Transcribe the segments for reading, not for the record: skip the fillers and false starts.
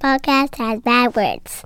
podcast has bad words.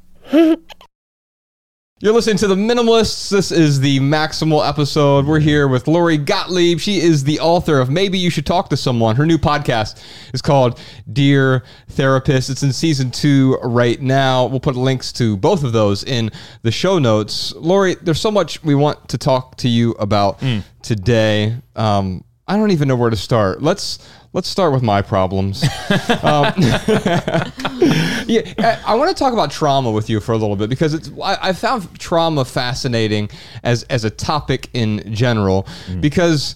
You're listening to The Minimalists. This is the Maximal episode. We're here with Lori Gottlieb. She is the author of Maybe You Should Talk to Someone. Her new podcast is called Dear Therapist. It's in season 2 right now. We'll put links to both of those in the show notes. Lori, there's so much we want to talk to you about today. I don't even know where to start. Let's start with my problems. I want to talk about trauma with you for a little bit because I found trauma fascinating as a topic in general because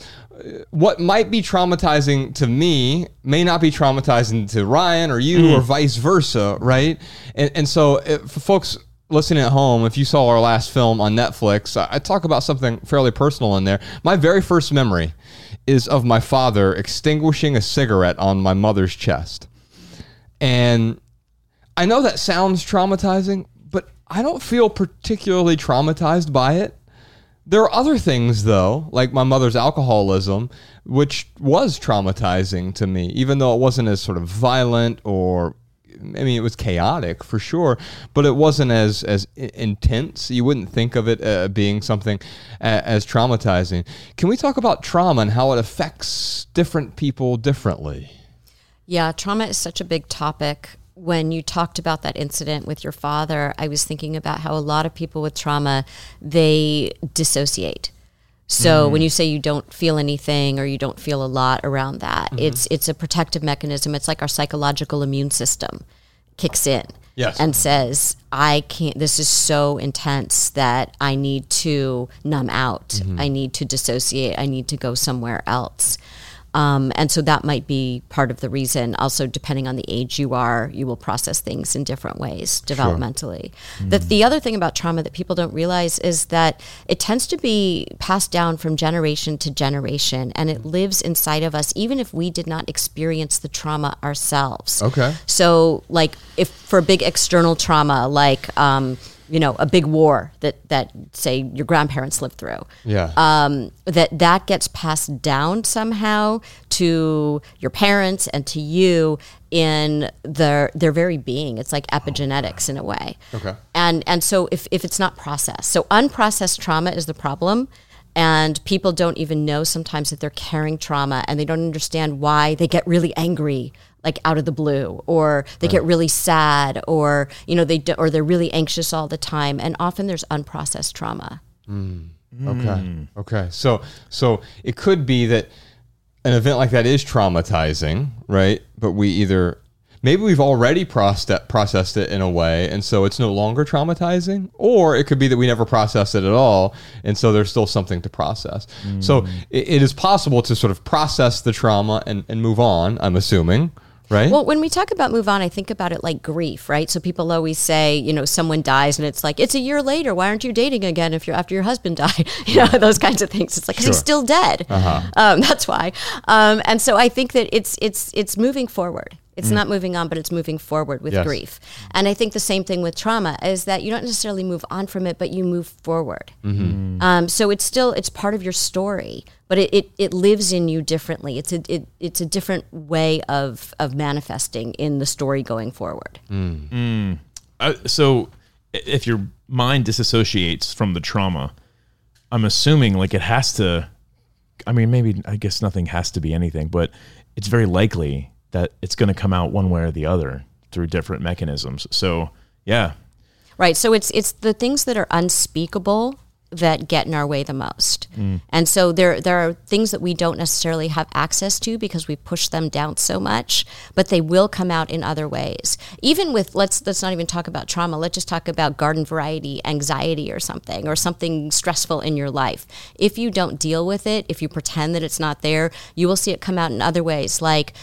what might be traumatizing to me may not be traumatizing to Ryan or you or vice versa, right? And so for folks listening at home, if you saw our last film on Netflix, I talk about something fairly personal in there. My very first memory is of my father extinguishing a cigarette on my mother's chest. And I know that sounds traumatizing, but I don't feel particularly traumatized by it. There are other things, though, like my mother's alcoholism, which was traumatizing to me, even though it wasn't as sort of violent or, I mean, it was chaotic for sure, but it wasn't as intense. You wouldn't think of it being something as traumatizing. Can we talk about trauma and how it affects different people differently? Yeah, trauma is such a big topic. When you talked about that incident with your father, I was thinking about how a lot of people with trauma, they dissociate. So when you say you don't feel anything or you don't feel a lot around that, it's a protective mechanism. It's like our psychological immune system kicks in and says, I can't, this is so intense that I need to numb out. I need to dissociate. I need to go somewhere else. And so that might be part of the reason. Also, depending on the age you are, you will process things in different ways developmentally. Sure. The other thing about trauma that people don't realize is that it tends to be passed down from generation to generation, and it lives inside of us, even if we did not experience the trauma ourselves. Okay. So, like, if for a big external trauma, like, a big war that say your grandparents lived through, that gets passed down somehow to your parents and to you in their very being. It's like epigenetics in a way. Okay. And so if it's not processed, so unprocessed trauma is the problem. And people don't even know sometimes that they're carrying trauma, and they don't understand why they get really angry, like out of the blue, or they get really sad, or or they're really anxious all the time. And often there's unprocessed trauma. Okay. So it could be that an event like that is traumatizing, right? But maybe we've already processed it in a way, and so it's no longer traumatizing, or it could be that we never processed it at all, and so there's still something to process. So it is possible to sort of process the trauma and move on, I'm assuming, right? Well, when we talk about move on, I think about it like grief, right? So people always say, someone dies, and it's like, it's a year later, why aren't you dating again if you're after your husband died? Those kinds of things. It's like, 'cause he's still dead. That's why. And so I think that it's moving forward. It's not moving on, but it's moving forward with grief. And I think the same thing with trauma is that you don't necessarily move on from it, but you move forward. So it's part of your story, but it lives in you differently. It's a different way of manifesting in the story going forward. So if your mind disassociates from the trauma, I'm assuming it has to, I guess nothing has to be anything, but it's very likely that it's going to come out one way or the other through different mechanisms. So, yeah. Right. So it's the things that are unspeakable that get in our way the most. And so there are things that we don't necessarily have access to because we push them down so much, but they will come out in other ways. Even with, let's not even talk about trauma. Let's just talk about garden variety anxiety or something stressful in your life. If you don't deal with it, if you pretend that it's not there, you will see it come out in other ways, like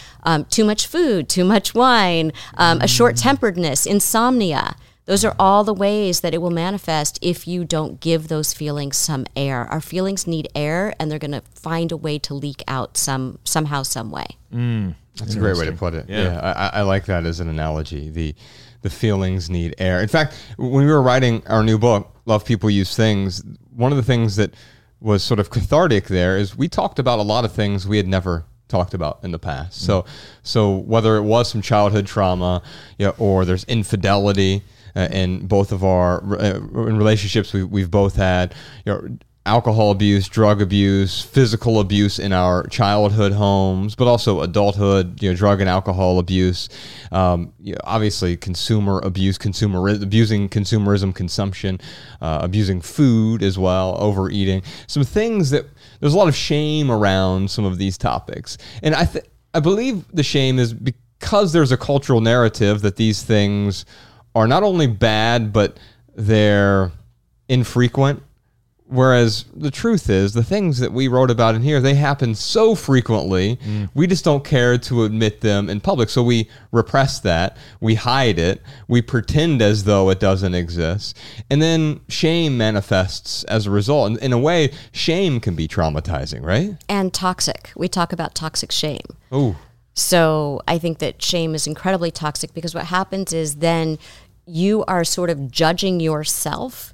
too much food, too much wine, a short-temperedness, insomnia. Those are all the ways that it will manifest if you don't give those feelings some air. Our feelings need air, and they're going to find a way to leak out somehow, some way. That's a great way to put it. Yeah. I like that as an analogy. The feelings need air. In fact, when we were writing our new book, Love People Use Things, one of the things that was sort of cathartic there is we talked about a lot of things we had never talked about in the past. Mm-hmm. So whether it was some childhood trauma, or there's infidelity in both of our in relationships we've both had, alcohol abuse, drug abuse, physical abuse in our childhood homes, but also adulthood, drug and alcohol abuse, obviously consumer abuse, abusing consumerism, consumption, abusing food as well, overeating, some things that there's a lot of shame around some of these topics. And I believe the shame is because there's a cultural narrative that these things are not only bad, but they're infrequent. Whereas the truth is, the things that we wrote about in here, they happen so frequently, we just don't care to admit them in public. So we repress that, we hide it, we pretend as though it doesn't exist, and then shame manifests as a result. In a way, shame can be traumatizing, right? And toxic. We talk about toxic shame. Oh. So I think that shame is incredibly toxic, because what happens is then you are sort of judging yourself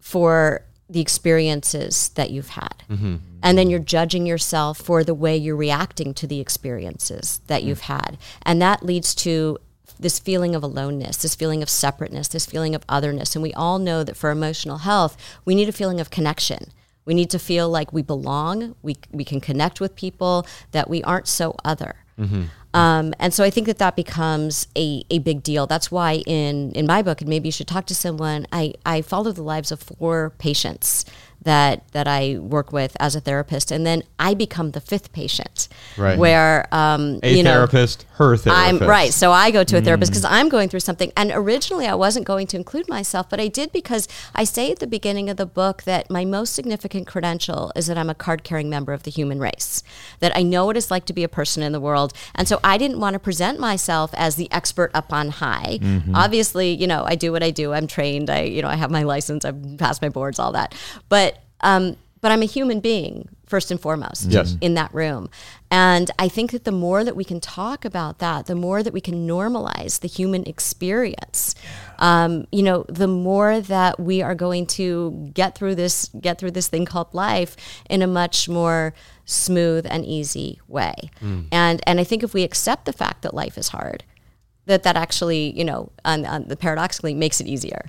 for the experiences that you've had. Mm-hmm. And then you're judging yourself for the way you're reacting to the experiences that you've had. And that leads to this feeling of aloneness, this feeling of separateness, this feeling of otherness. And we all know that for emotional health, we need a feeling of connection. We need to feel like we belong, we can connect with people, that we aren't so other. Mm-hmm. And so I think that becomes a big deal. That's why in my book, and maybe you should talk to someone, I follow the lives of 4 patients that I work with as a therapist. And then I become the 5th patient, right, where, therapist, her therapist. I'm right. So I go to a therapist because I'm going through something. And originally I wasn't going to include myself, but I did, because I say at the beginning of the book that my most significant credential is that I'm a card carrying member of the human race, that I know what it's like to be a person in the world. And so I didn't want to present myself as the expert up on high. Mm-hmm. Obviously, I do what I do. I'm trained. I have my license. I've passed my boards, all that. But I'm a human being first and foremost, yes, in that room. And I think that the more that we can talk about that, the more that we can normalize the human experience, the more that we are going to get through this thing called life in a much more smooth and easy way. And I think if we accept the fact that life is hard, that actually, paradoxically makes it easier.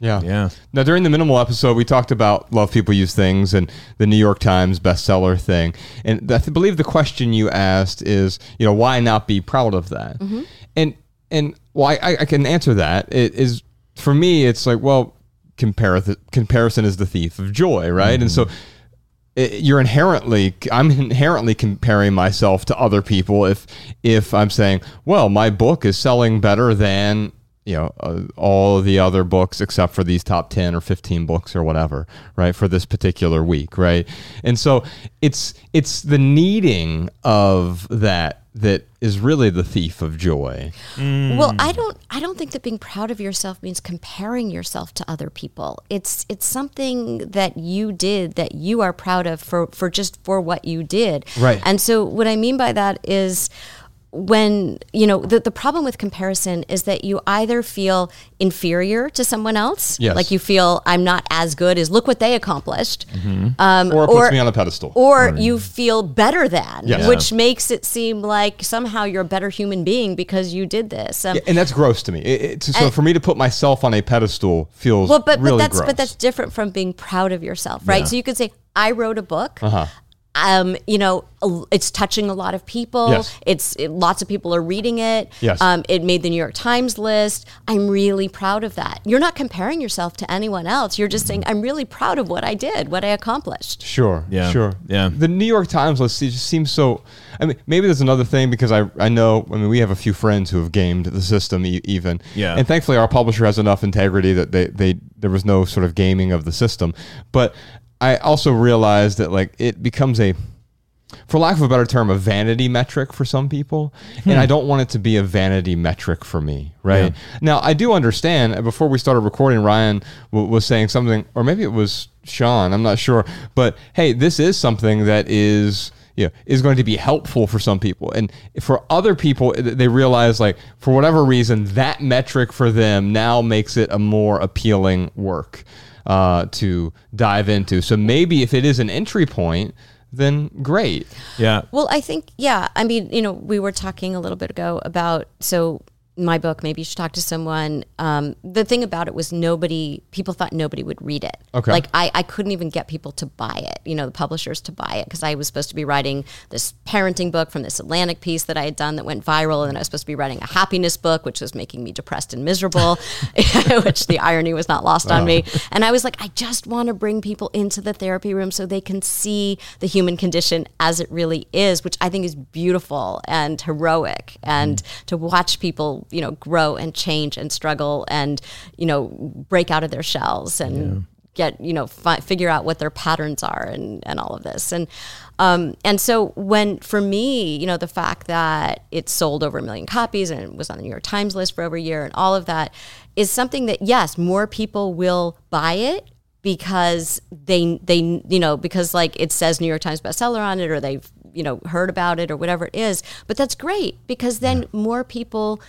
Yeah. Now, during the minimal episode, we talked about Love People Use Things and the New York Times bestseller thing. And I believe the question you asked is, why not be proud of that? Mm-hmm. And well, I can answer that. It is, for me, it's like, well, comparison is the thief of joy, right? Mm-hmm. And so I'm inherently comparing myself to other people if I'm saying, well, my book is selling better than all the other books except for these top 10 or 15 books or whatever, right, for this particular week, right? And so it's the needing of that is really the thief of joy. Well, I don't think that being proud of yourself means comparing yourself to other people. It's something that you did that you are proud of for what you did. Right. And so what I mean by that is, when, the problem with comparison is that you either feel inferior to someone else, yes, like you feel I'm not as good as, look what they accomplished. Mm-hmm. Or it puts me on a pedestal. Or you feel better than, yes, which makes it seem like somehow you're a better human being because you did this. And that's gross to me. For me to put myself on a pedestal feels really gross. But that's different from being proud of yourself, right? Yeah. So you could say, I wrote a book. Uh-huh. It's touching a lot of people. Yes. Lots of people are reading it. Yes. It made the New York Times list. I'm really proud of that. You're not comparing yourself to anyone else. You're just saying, I'm really proud of what I did, what I accomplished. Sure. Yeah. Sure. Yeah. The New York Times list just seems so, maybe there's another thing, because I know, we have a few friends who have gamed the system even. Yeah. And thankfully our publisher has enough integrity that there was no sort of gaming of the system. But I also realized that it becomes a, for lack of a better term, a vanity metric for some people. Hmm. And I don't want it to be a vanity metric for me, right? Yeah. Now, I do understand, before we started recording, Ryan was saying something, or maybe it was Sean, I'm not sure. But hey, this is something that is going to be helpful for some people. And for other people, they realize, for whatever reason, that metric for them now makes it a more appealing work to dive into. So maybe if it is an entry point, then great. Yeah. Well, I think, yeah. I mean, you know, we were talking a little bit ago about, so my book, Maybe You Should Talk to Someone. The thing about it was people thought nobody would read it. Okay. Like I couldn't even get people to buy it, you know, the publishers to buy it, because I was supposed to be writing this parenting book from this Atlantic piece that I had done that went viral. And then I was supposed to be writing a happiness book, which was making me depressed and miserable, which the irony was not lost on me. And I was like, I just want to bring people into the therapy room so they can see the human condition as it really is, which I think is beautiful and heroic, and to watch people, you know, grow and change and struggle and, you know, break out of their shells and get, you know, figure out what their patterns are and all of this. And so when, for me, you know, the fact that it sold over 1 million copies and was on the New York Times list for over a year and all of that is something that, yes, more people will buy it because they, you know, because like it says New York Times bestseller on it, or they've, you know, heard about it or whatever it is, but that's great because then more people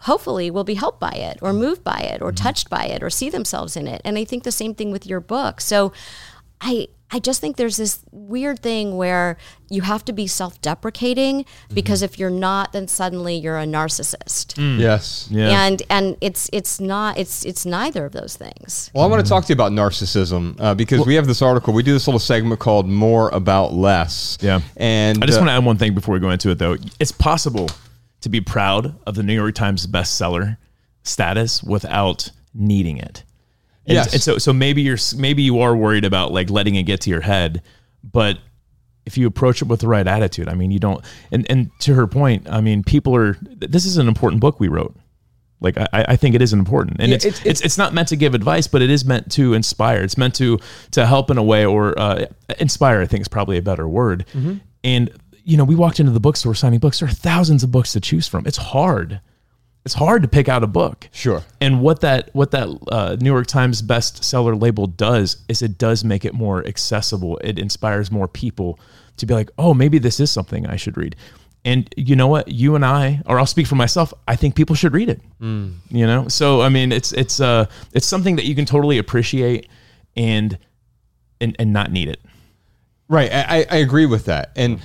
hopefully will be helped by it or moved by it or touched by it or see themselves in it. And I think the same thing with your book. So I just think there's this weird thing where you have to be self-deprecating because if you're not, then suddenly you're a narcissist. Yes. Yeah. And it's neither of those things. Well, I want to talk to you about narcissism because we have this article. We do this little segment called More About Less. Yeah. And I just want to add one thing before we go into it, though. It's possible to be proud of the New York Times bestseller status without needing it. And, yes. And so maybe you are worried about like letting it get to your head, but if you approach it with the right attitude, I mean, you don't, and to her point, I mean, this is an important book we wrote. Like, I think it is important, and it's not meant to give advice, but it is meant to inspire. It's meant to help in a way, or inspire, I think, is probably a better word. Mm-hmm. And, you know, we walked into the bookstore signing books. There are thousands of books to choose from. It's hard to pick out a book. Sure. And what that New York Times bestseller label does is it does make it more accessible. It inspires more people to be like, oh, maybe this is something I should read. And you know what? You and I, or I'll speak for myself, I think people should read it. You know? So, I mean, it's something that you can totally appreciate and not need it. Right. I agree with that. And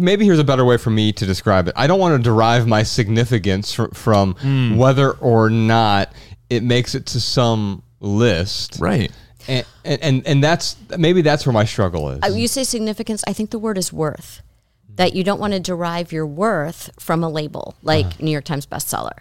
maybe here's a better way for me to describe it. I don't want to derive my significance from whether or not it makes it to some list. Right. And that's where my struggle is. You say significance, I think the word is worth. That you don't want to derive your worth from a label like New York Times bestseller,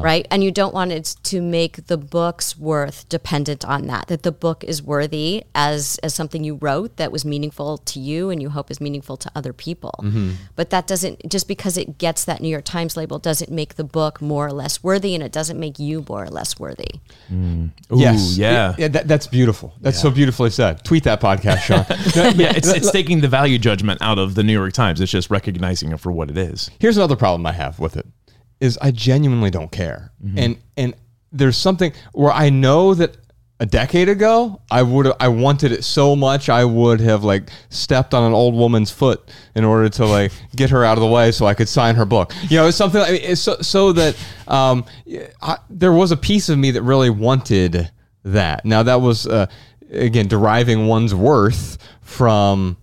right? And you don't want it to make the book's worth dependent on that the book is worthy as something you wrote that was meaningful to you and you hope is meaningful to other people. Mm-hmm. But that doesn't, just because it gets that New York Times label doesn't make the book more or less worthy, and it doesn't make you more or less worthy. Ooh, yes. Yeah. That's beautiful. That's so beautifully said. Tweet that podcast, Sean. It's taking the value judgment out of the New York Times. It's just recognizing it for what it is. Here's another problem I have with it is I genuinely don't care. Mm-hmm. And there's something where I know that a decade ago I wanted it so much I would have like stepped on an old woman's foot in order to like get her out of the way so I could sign her book. You know, it's something there was a piece of me that really wanted that. Now that was again deriving one's worth from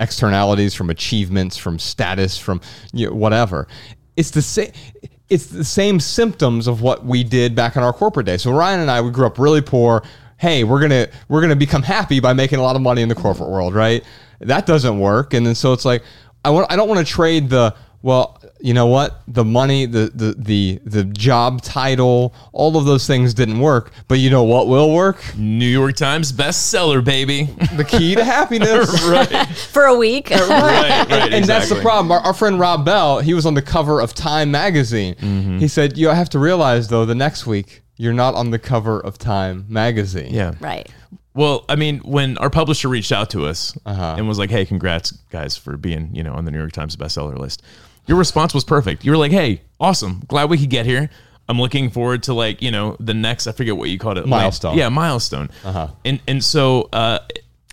externalities, from achievements, from status, from whatever. It's the same symptoms of what we did back in our corporate days. So Ryan and I, we grew up really poor. Hey, we're gonna become happy by making a lot of money in the corporate world, right? That doesn't work. And then so it's like I don't want to trade the, well, you know what? The money, the job title, all of those things didn't work. But you know what will work? New York Times bestseller, baby. The key to happiness. Right. For a week. Right, exactly. And that's the problem. Our friend Rob Bell, he was on the cover of Time Magazine. Mm-hmm. He said, I have to realize, though, the next week, you're not on the cover of Time Magazine. Yeah. Right. Well, I mean, when our publisher reached out to us and was like, hey, congrats, guys, for being, you know, on the New York Times bestseller list. Your response was perfect. You were like, hey, awesome. Glad we could get here. I'm looking forward to, like, you know, the next, I forget what you called it. Milestone. Like, yeah, milestone. Uh-huh. And so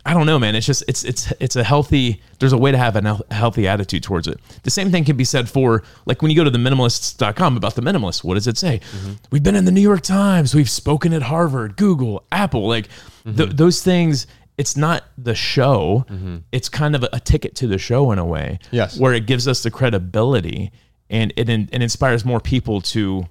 I don't know, man. It's just, it's a healthy, there's a way to have a healthy attitude towards it. The same thing can be said for, like, when you go to theminimalists.com about the minimalists, what does it say? Mm-hmm. We've been in the New York Times. We've spoken at Harvard, Google, Apple. Like those things, it's not the show. Mm-hmm. It's kind of a ticket to the show in a way, yes, where it gives us the credibility and it inspires more people to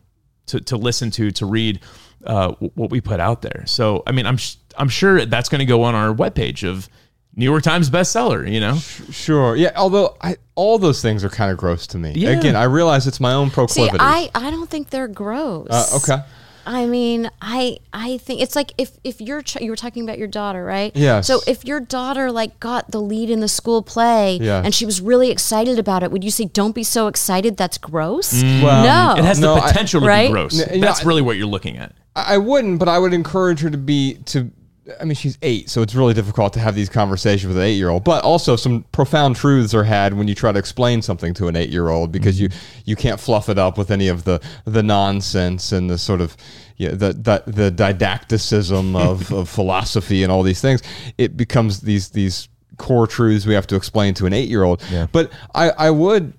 listen to read what we put out there. So, I mean, I'm sure that's going to go on our webpage of New York Times Bestseller, you know? Sure. Yeah. Although all those things are kind of gross to me. Yeah. Again, I realize it's my own proclivity. See, I don't think they're gross. Okay. I mean, I think it's like if you were talking about your daughter, right? Yes. So if your daughter like got the lead in the school play and she was really excited about it, would you say, don't be so excited? That's gross. Well, no. It has the potential to be gross. That's really what you're looking at. I wouldn't, but I would encourage her to. I mean, she's 8, so it's really difficult to have these conversations with an 8-year-old. But also, some profound truths are had when you try to explain something to an 8-year-old because you can't fluff it up with any of the nonsense and the sort of the didacticism of philosophy and all these things. It becomes these core truths we have to explain to an 8-year-old. Yeah. But I would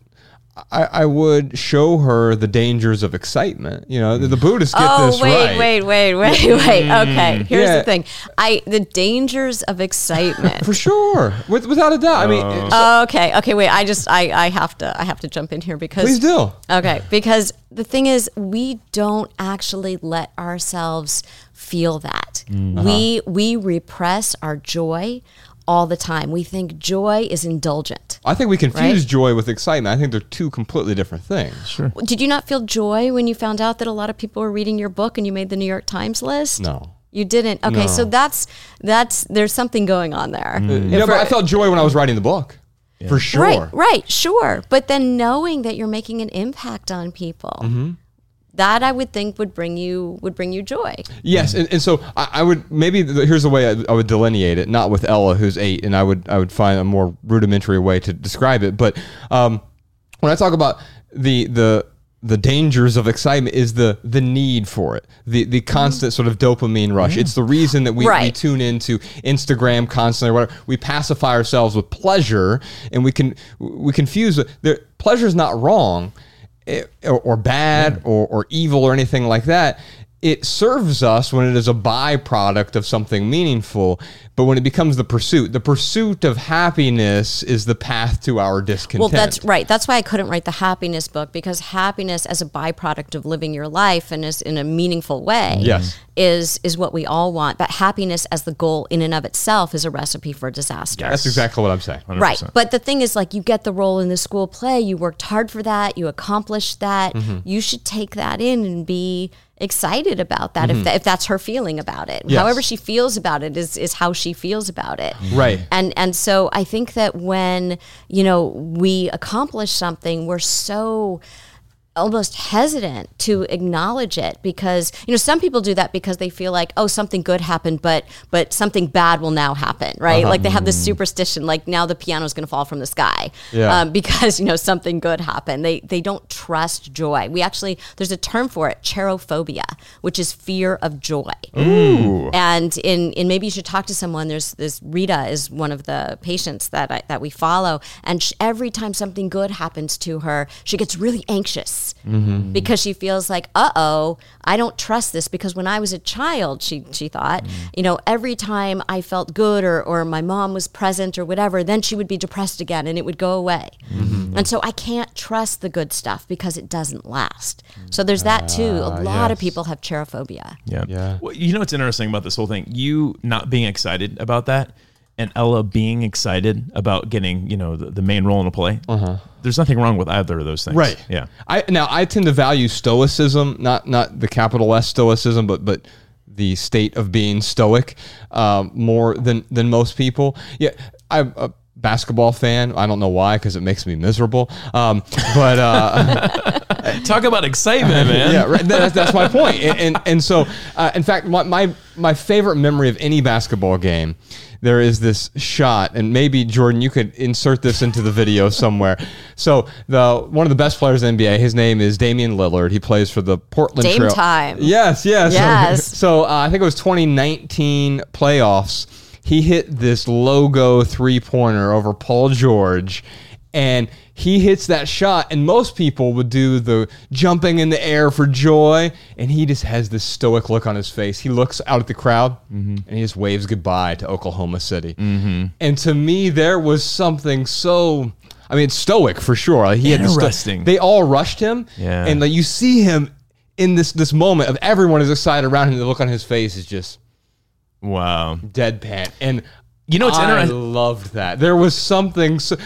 show her the dangers of excitement. You know, the Buddhists get this right. Wait. Okay, here's the thing. The dangers of excitement. For sure, without a doubt. I mean. Okay. Wait. I have to jump in here because. Please do. Okay, because the thing is, we don't actually let ourselves feel that. Mm. We repress our joy all the time. We think joy is indulgent. I think we confuse joy with excitement. I think they're two completely different things. Sure. Did you not feel joy when you found out that a lot of people were reading your book and you made the New York Times list? No. You didn't? Okay, no. So that's there's something going on there. Mm. Yeah, but I felt joy when I was writing the book. Yeah. For sure. Right, sure. But then knowing that you're making an impact on people. Mm-hmm. That I would think would bring you joy. Yes, and so I would here's the way I would delineate it, not with Ella who's 8, and I would find a more rudimentary way to describe it. But when I talk about the dangers of excitement is the need for it, the constant sort of dopamine rush. Mm-hmm. It's the reason that we tune into Instagram constantly. Or whatever. We pacify ourselves with pleasure, and we confuse pleasure is not wrong. Or bad or evil or anything like that. It serves us when it is a byproduct of something meaningful, but when it becomes the pursuit of happiness is the path to our discontent. Well, that's right. That's why I couldn't write the happiness book, because happiness as a byproduct of living your life and is in a meaningful way is what we all want. But happiness as the goal in and of itself is a recipe for disaster. Yes. That's exactly what I'm saying. 100%. Right. But the thing is, like, you get the role in the school play, you worked hard for that, you accomplished that. Mm-hmm. You should take that in and be excited about that, mm-hmm. if that's her feeling about it. Yes. However she feels about it is how she feels about it. Right. And so I think that when, we accomplish something, we're so almost hesitant to acknowledge it because, some people do that because they feel like, oh, something good happened, but something bad will now happen, right? Uh-huh. Like they have this superstition, like now the piano's going to fall from the sky because, something good happened. They don't trust joy. There's a term for it, cherophobia, which is fear of joy. Ooh. And in Maybe You Should Talk to Someone, there's this, Rita is one of the patients that we follow. And every time something good happens to her, she gets really anxious. Mm-hmm. Because she feels like, I don't trust this, because when I was a child, she thought, every time I felt good or my mom was present or whatever, then she would be depressed again and it would go away. Mm-hmm. And so I can't trust the good stuff because it doesn't last. So there's that too. A lot of people have cherophobia. Yeah. Well, what's interesting about this whole thing, you not being excited about that and Ella being excited about getting, the main role in a play. Uh-huh. There's nothing wrong with either of those things. Right. Yeah. I tend to value stoicism, not the capital S stoicism, but the state of being stoic more than most people. Yeah. I'm a basketball fan. I don't know why, because it makes me miserable. Talk about excitement, man. Yeah, right. That's my point. And so, in fact, my favorite memory of any basketball game, there is this shot, and maybe, Jordan, you could insert this into the video somewhere. So one of the best players in the NBA, his name is Damian Lillard. He plays for the Portland Trail. Dame time. Yes. So I think it was 2019 playoffs. He hit this logo three-pointer over Paul George, and he hits that shot, and most people would do the jumping in the air for joy, and he just has this stoic look on his face. He looks out at the crowd, and he just waves goodbye to Oklahoma City. And to me, there was something so... I mean, stoic for sure. Like, he Interesting. Had they all rushed him, and like you see him in this moment of everyone is excited around him. The look on his face is just wow, deadpan. And you know, it's interesting. I loved that. There was something so,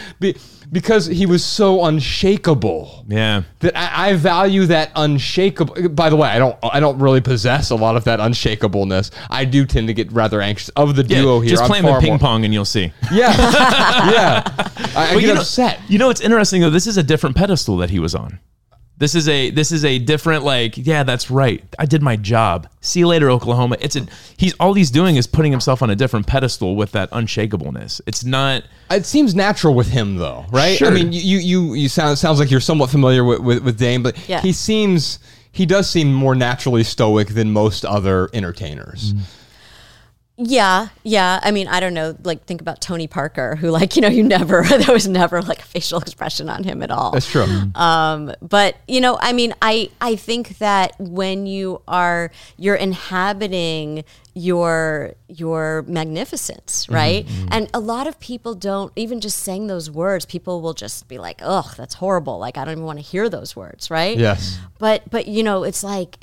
because he was so unshakable. Yeah, that I value that unshakable. By the way, I don't really possess a lot of that unshakableness. I do tend to get rather anxious. Of the duo here, just play him in ping pong and you'll see. Yeah, I get upset. You know, it's interesting though. This is a different pedestal that he was on. This is a different, like, yeah, that's right. I did my job. See you later, Oklahoma. He's all he's doing is putting himself on a different pedestal with that unshakableness. It's not. It seems natural with him though, right? Sure. I mean, you sounds like you're somewhat familiar with Dame, but he does seem more naturally stoic than most other entertainers. Yeah. I mean, I don't know. Like, think about Tony Parker, who, like, you know, there was never like a facial expression on him at all. That's true. But you know, I mean, I think that when you're inhabiting your magnificence, right? And a lot of people don't, even just saying those words, people will just be like, "Ugh, that's horrible. Like, I don't even want to hear those words," right? Yes. But you know, it's like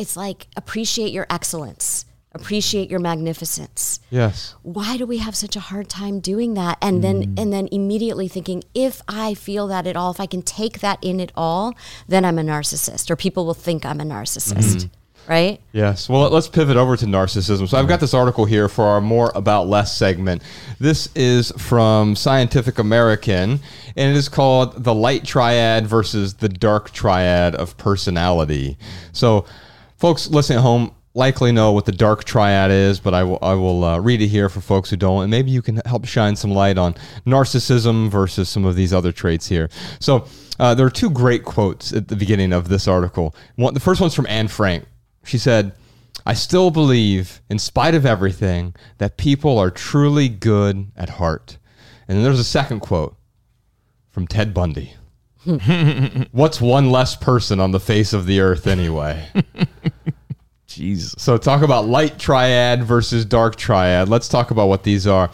appreciate your excellence. Appreciate your magnificence. Yes. Why do we have such a hard time doing that? And then immediately thinking, if I feel that at all, if I can take that in at all, then I'm a narcissist, or people will think I'm a narcissist. Right? Yes. Well, let's pivot over to narcissism. So I've got this article here for our More About Less segment. This is from Scientific American, and it is called The Light Triad Versus the Dark Triad of Personality. So folks listening at home likely know what the dark triad is, but I will read it here for folks who don't, and maybe you can help shine some light on narcissism versus some of these other traits here. So there are two great quotes at the beginning of this article. The first one's from Anne Frank. She said, "I still believe, in spite of everything, that people are truly good at heart." And then there's a second quote from Ted Bundy. "What's one less person on the face of the earth anyway?" Jesus. So talk about light triad versus dark triad. Let's talk about what these are.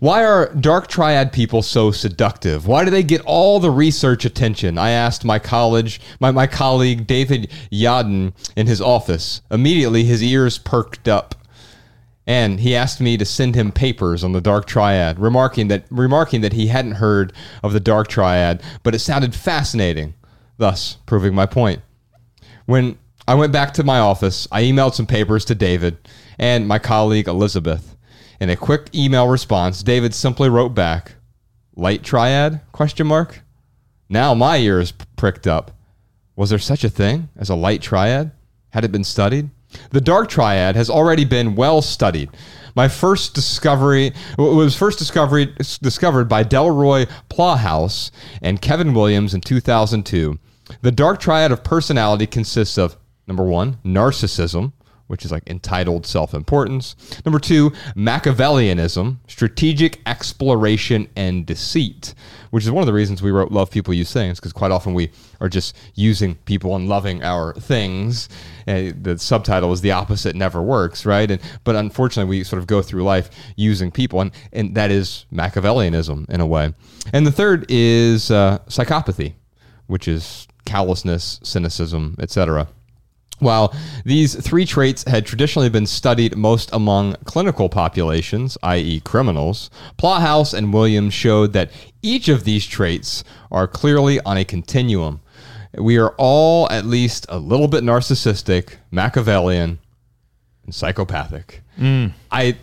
Why are dark triad people so seductive? Why do they get all the research attention? I asked my colleague David Yaden in his office. Immediately, his ears perked up, and he asked me to send him papers on the dark triad, remarking that he hadn't heard of the dark triad, but it sounded fascinating, thus proving my point. When I went back to my office, I emailed some papers to David and my colleague Elizabeth. In a quick email response, David simply wrote back, "Light triad? ? Now my ears pricked up. Was there such a thing as a light triad? Had it been studied? The dark triad has already been well studied. It was first discovered by Delroy Plahouse and Kevin Williams in 2002. The dark triad of personality consists of, number one, narcissism, which is like entitled self-importance. Number two, Machiavellianism, strategic exploration and deceit, which is one of the reasons we wrote Love People Use Things, because quite often we are just using people and loving our things. The subtitle is The Opposite Never Works, right? But unfortunately, we sort of go through life using people, and that is Machiavellianism in a way. And the third is psychopathy, which is callousness, cynicism, etc. While these three traits had traditionally been studied most among clinical populations, i.e. criminals, Plothouse and Williams showed that each of these traits are clearly on a continuum. We are all at least a little bit narcissistic, Machiavellian, and psychopathic. I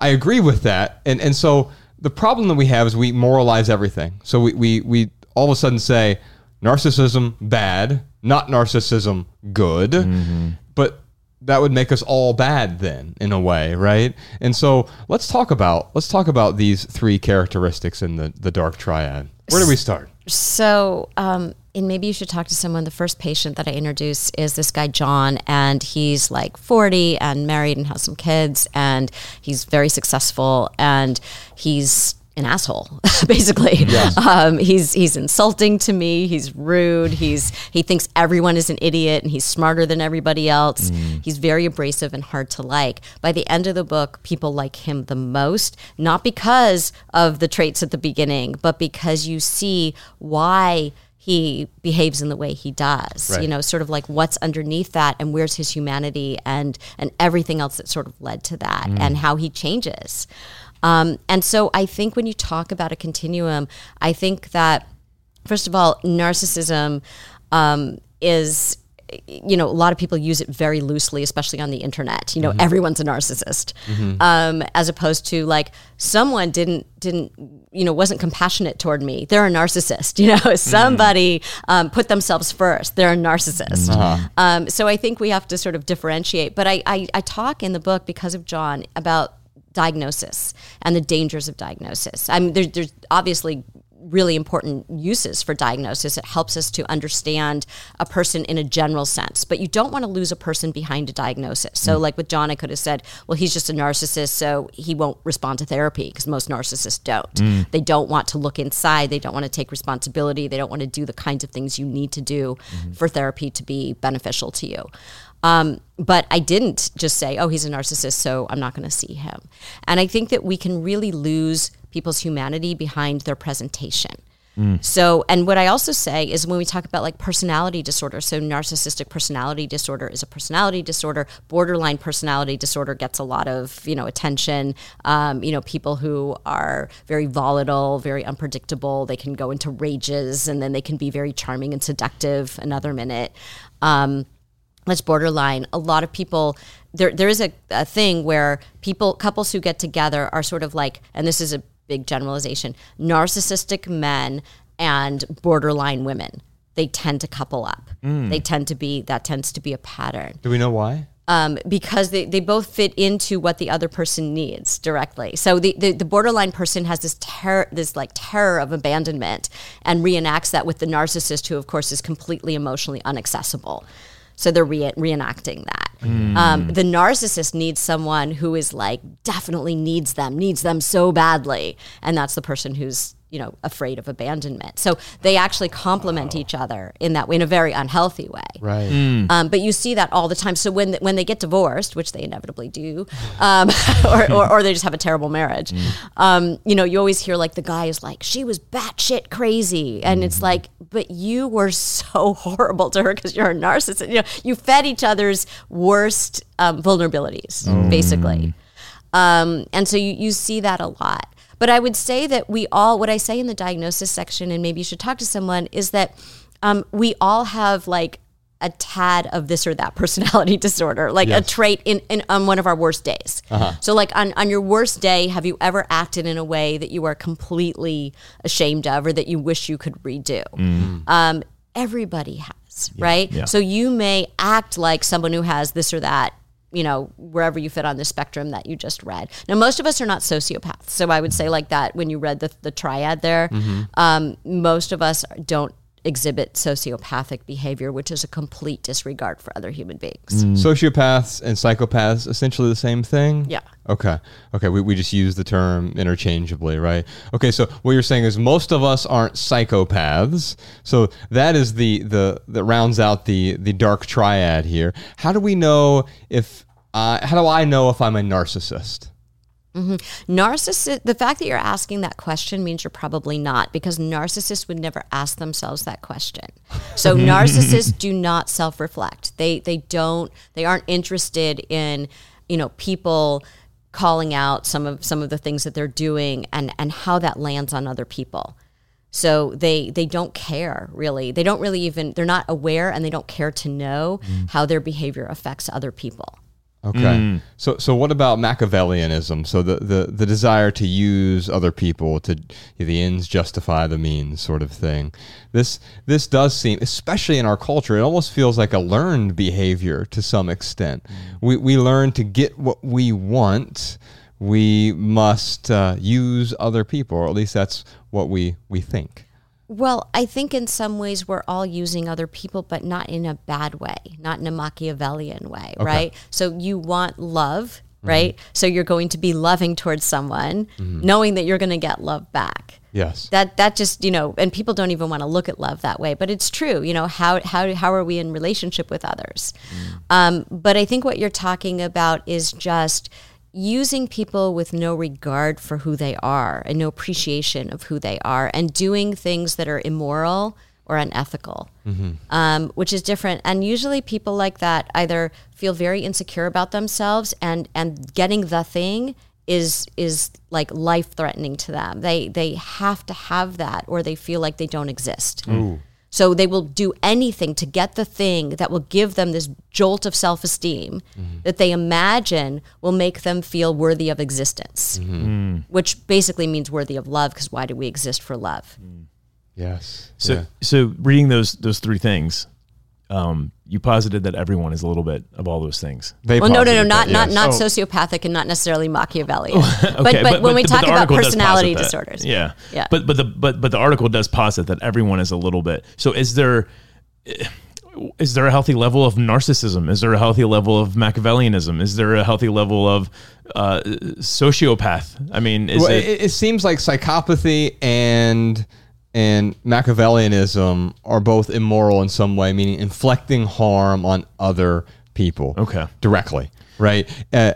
agree with that. And so the problem that we have is we moralize everything. So we all of a sudden say, narcissism, bad. Not narcissism, good. But that would make us all bad then, in a way, right? And so let's talk about these three characteristics in the dark triad. Where do we start? So, and maybe you should talk to someone. The first patient that I introduced is this guy, John, and he's like 40 and married and has some kids, and he's very successful, and he's an asshole, basically. Yes. He's insulting to me. He's rude. He thinks everyone is an idiot and he's smarter than everybody else. Mm. He's very abrasive and hard to like. By the end of the book, people like him the most, not because of the traits at the beginning, but because you see why he behaves in the way he does, right. You know, sort of like what's underneath that and where's his humanity and everything else that sort of led to that and how he changes. And so I think when you talk about a continuum, I think that, first of all, narcissism is, you know, a lot of people use it very loosely, especially on the internet. You know, everyone's a narcissist, as opposed to like someone didn't, you know, wasn't compassionate toward me. They're a narcissist, you know, somebody put themselves first. They're a narcissist. So I think we have to sort of differentiate. But I talk in the book, because of John, about diagnosis and the dangers of diagnosis. I mean, there's obviously really important uses for diagnosis. It helps us to understand a person in a general sense, but you don't want to lose a person behind a diagnosis. So like with John, I could have said, well, he's just a narcissist, so he won't respond to therapy, because most narcissists don't. They don't want to look inside. They don't want to take responsibility. They don't want to do the kinds of things you need to do for therapy to be beneficial to you. But I didn't just say, oh, he's a narcissist, so I'm not going to see him. And I think that we can really lose people's humanity behind their presentation. So, and what I also say is when we talk about like personality disorder, so narcissistic personality disorder is a personality disorder. Borderline personality disorder gets a lot of, you know, attention. You know, people who are very volatile, very unpredictable, they can go into rages and then they can be very charming and seductive another minute. That's borderline. A lot of people, there is a thing where couples who get together are sort of like, and this is a big generalization, narcissistic men and borderline women. They tend to couple up. They tend to be, that tends to be a pattern. Do we know why? Because they both fit into what the other person needs directly. So the borderline person has this terror of abandonment and reenacts that with the narcissist, who of course is completely emotionally inaccessible. So they're reenacting that. The narcissist needs someone who is like, definitely needs them so badly. And that's the person who's, you know, afraid of abandonment. So they actually complement each other in that way, in a very unhealthy way. Right. But you see that all the time. So when they get divorced, which they inevitably do, or they just have a terrible marriage, you know, you always hear like the guy is like, she was batshit crazy. And it's like, but you were so horrible to her because you're a narcissist. You know, you fed each other's worst vulnerabilities, basically. And so you see that a lot. But I would say that what I say in the diagnosis section, and maybe you should talk to someone, is that we all have like a tad of this or that personality disorder, like a trait on one of our worst days. So like on your worst day, have you ever acted in a way that you are completely ashamed of or that you wish you could redo? Everybody has, right? So you may act like someone who has this or that, you know, wherever you fit on the spectrum that you just read. Now, most of us are not sociopaths. So I would say like that, when you read the triad there, most of us don't exhibit sociopathic behavior, which is a complete disregard for other human beings. Sociopaths and psychopaths, essentially the same thing? Yeah. Okay. We just use the term interchangeably, right? Okay. So what you're saying is most of us aren't psychopaths. So that is that rounds out the dark triad here. How do we know how do I know if I'm a narcissist? The fact that you're asking that question means you're probably not, because narcissists would never ask themselves that question. So narcissists do not self-reflect. They aren't interested in, you know, people calling out some of the things that they're doing and how that lands on other people. So they don't care, really. They don't really they're not aware, and they don't care to know how their behavior affects other people. Okay. So what about Machiavellianism? So the desire to use other people, to the ends justify the means sort of thing. This does seem, especially in our culture, it almost feels like a learned behavior to some extent. We learn to get what we want, we must use other people, or at least that's what we think. Well, I think in some ways we're all using other people, but not in a bad way, not in a Machiavellian way, right? So you want love right? So you're going to be loving towards someone, knowing that you're going to get love back. Yes. That just, you know, and people don't even want to look at love that way, but it's true. You know, how are we in relationship with others? But I think what you're talking about is just using people with no regard for who they are and no appreciation of who they are and doing things that are immoral or unethical, which is different. And usually people like that either feel very insecure about themselves and getting the thing is like life-threatening to them. They have to have that or they feel like they don't exist. So they will do anything to get the thing that will give them this jolt of self-esteem that they imagine will make them feel worthy of existence, which basically means worthy of love, because why do we exist for love? Yes. So reading those three things, you posited that everyone is a little bit of all those things. Not sociopathic and not necessarily Machiavellian. But when we talk about personality disorders. Yeah. But the article does posit that everyone is a little bit. So is there a healthy level of narcissism? Is there a healthy level of Machiavellianism? Is there a healthy level of sociopath? I mean, it seems like psychopathy and Machiavellianism are both immoral in some way, meaning inflicting harm on other people directly, right?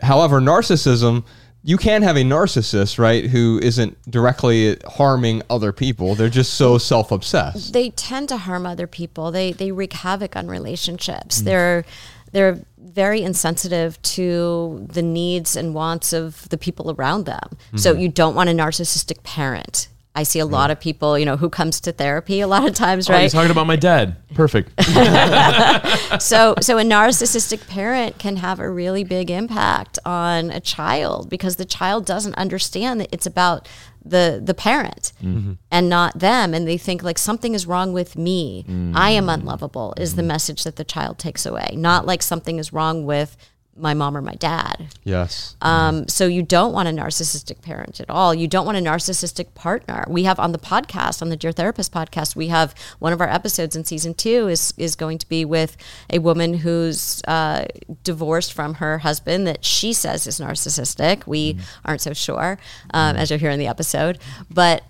However, narcissism, you can have a narcissist, right, who isn't directly harming other people. They're just so self-obsessed. They tend to harm other people. They wreak havoc on relationships. They're very insensitive to the needs and wants of the people around them. So you don't want a narcissistic parent. I see a lot of people, you know, who comes to therapy a lot of times, right? Oh, you're talking about my dad. Perfect. So a narcissistic parent can have a really big impact on a child because the child doesn't understand that it's about the parent and not them. And they think like something is wrong with me. I am unlovable is the message that the child takes away. Not like something is wrong with my mom or my dad. Yes. So you don't want a narcissistic parent at all. You don't want a narcissistic partner. We have on the podcast, on the Dear Therapist podcast, we have one of our episodes in season 2 is going to be with a woman who's divorced from her husband that she says is narcissistic. We aren't so sure, as you'll hear in the episode. But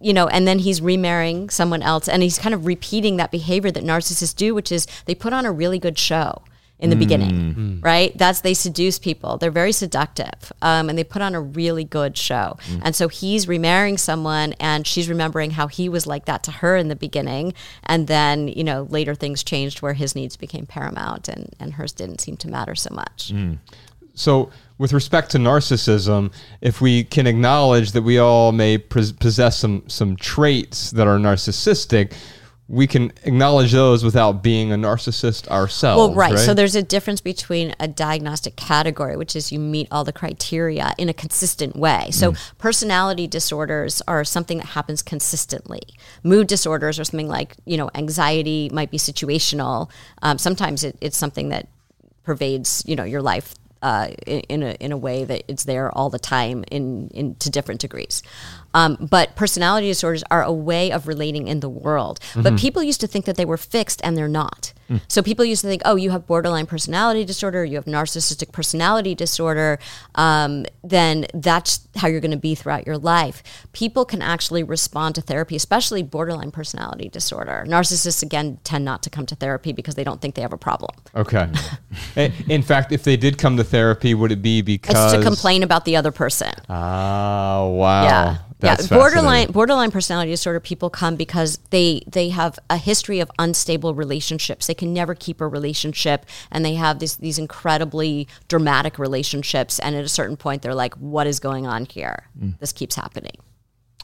you know, and then he's remarrying someone else, and he's kind of repeating that behavior that narcissists do, which is they put on a really good show in the beginning, right? They seduce people. They're very seductive, and they put on a really good show. And so he's remarrying someone, and she's remembering how he was like that to her in the beginning. And then, you know, later things changed where his needs became paramount and hers didn't seem to matter so much. So with respect to narcissism, if we can acknowledge that we all may possess some traits that are narcissistic, we can acknowledge those without being a narcissist ourselves. Well, right. So there's a difference between a diagnostic category, which is you meet all the criteria in a consistent way. So personality disorders are something that happens consistently. Mood disorders are something like, you know, anxiety might be situational. Sometimes it's something that pervades, you know, your life in a way that it's there all the time in to different degrees. But personality disorders are a way of relating in the world. But people used to think that they were fixed, and they're not. So people used to think, oh, you have borderline personality disorder, you have narcissistic personality disorder, then that's how you're going to be throughout your life. People can actually respond to therapy, especially borderline personality disorder. Narcissists, again, tend not to come to therapy because they don't think they have a problem. Okay. In fact, if they did come to therapy, would it be because... It's to complain about the other person. Oh, wow. Yeah. That's borderline personality disorder people come because they have a history of unstable relationships. They can never keep a relationship, and they have these incredibly dramatic relationships. And at a certain point, they're like, "What is going on here? This keeps happening."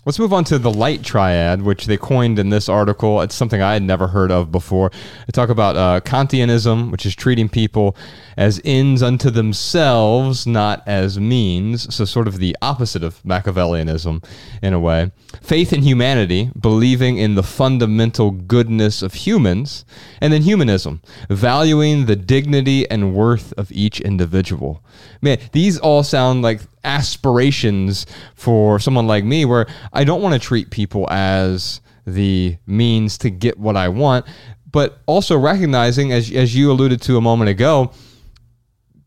Let's move on to the light triad, which they coined in this article. It's something I had never heard of before. They talk about Kantianism, which is treating people as ends unto themselves, not as means. So sort of the opposite of Machiavellianism in a way. Faith in humanity, believing in the fundamental goodness of humans. And then humanism, valuing the dignity and worth of each individual. Man, these all sound like aspirations for someone like me, where I don't want to treat people as the means to get what I want, but also recognizing, as you alluded to a moment ago,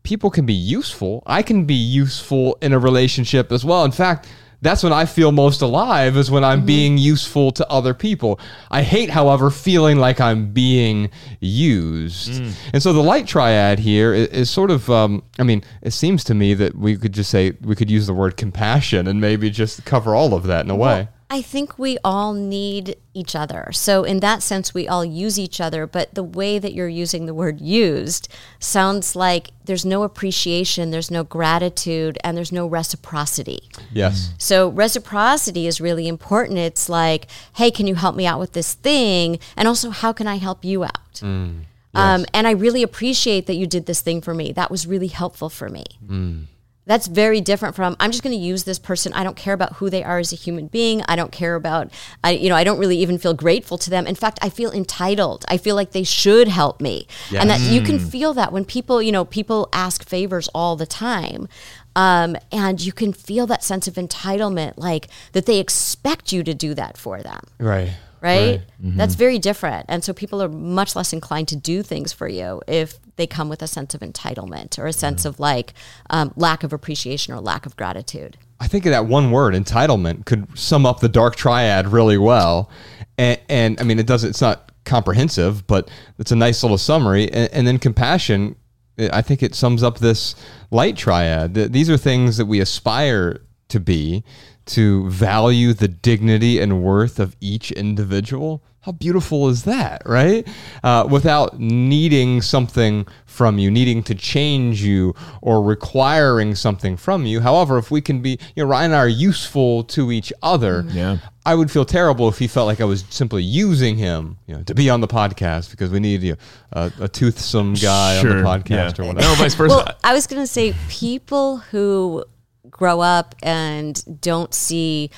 people can be useful. I can be useful in a relationship as well. In fact, that's when I feel most alive, is when I'm being useful to other people. I hate, however, feeling like I'm being used. And so the light triad here is sort of, I mean, it seems to me that we could just say, we could use the word compassion and maybe just cover all of that in a way. I think we all need each other. So in that sense, we all use each other. But the way that you're using the word used sounds like there's no appreciation, there's no gratitude, and there's no reciprocity. Yes. So reciprocity is really important. It's like, hey, can you help me out with this thing? And also, how can I help you out? Yes. And I really appreciate that you did this thing for me. That was really helpful for me. That's very different from, I'm just going to use this person. I don't care about who they are as a human being. I don't care about, I don't really even feel grateful to them. In fact, I feel entitled. I feel like they should help me. Yes. And that you can feel that when people, people ask favors all the time. And you can feel that sense of entitlement, like that they expect you to do that for them. Right? That's very different. And so people are much less inclined to do things for you if they come with a sense of entitlement or a sense of like lack of appreciation or lack of gratitude. I think that one word, entitlement, could sum up the dark triad really well. And I mean, it's not comprehensive, but it's a nice little summary. And then compassion, I think it sums up this light triad. These are things that we aspire to be, to value the dignity and worth of each individual. How beautiful is that, right? Without needing something from you, needing to change you or requiring something from you. However, if we can be, Ryan and I are useful to each other. Yeah. I would feel terrible if he felt like I was simply using him, to be on the podcast because we need a toothsome guy on the podcast or whatever. No, vice versa. Well, I was going to say people who grow up and don't see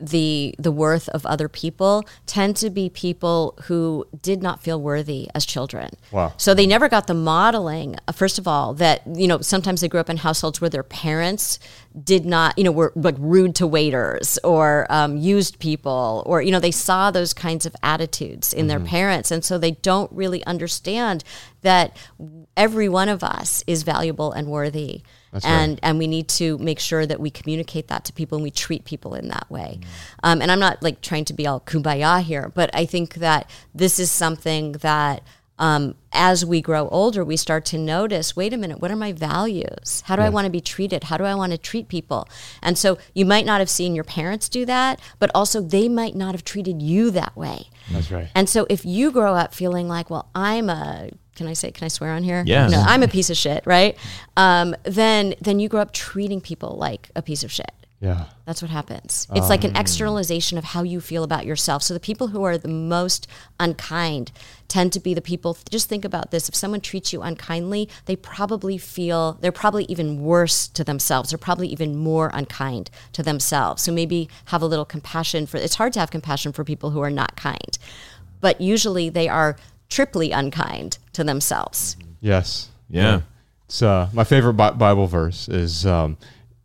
the worth of other people tend to be people who did not feel worthy as children. Wow. So they never got the modeling, first of all, that, sometimes they grew up in households where their parents did not, were like rude to waiters or used people or, they saw those kinds of attitudes in their parents. And so they don't really understand that every one of us is valuable and worthy. And we need to make sure that we communicate that to people and we treat people in that way. And I'm not like trying to be all kumbaya here, but I think that this is something that as we grow older, we start to notice, wait a minute, what are my values? How do I want to be treated? How do I want to treat people? And so you might not have seen your parents do that, but also they might not have treated you that way. That's right. And so if you grow up feeling like, well, can I swear on here? Yes. No, I'm a piece of shit, right? Then you grow up treating people like a piece of shit. Yeah. That's what happens. It's like an externalization of how you feel about yourself. So the people who are the most unkind tend to be the people, just think about this, if someone treats you unkindly, they're probably even worse to themselves. They're probably even more unkind to themselves. So maybe have a little compassion it's hard to have compassion for people who are not kind, but usually they are triply unkind to themselves. Yes. Yeah. It's my favorite Bible verse is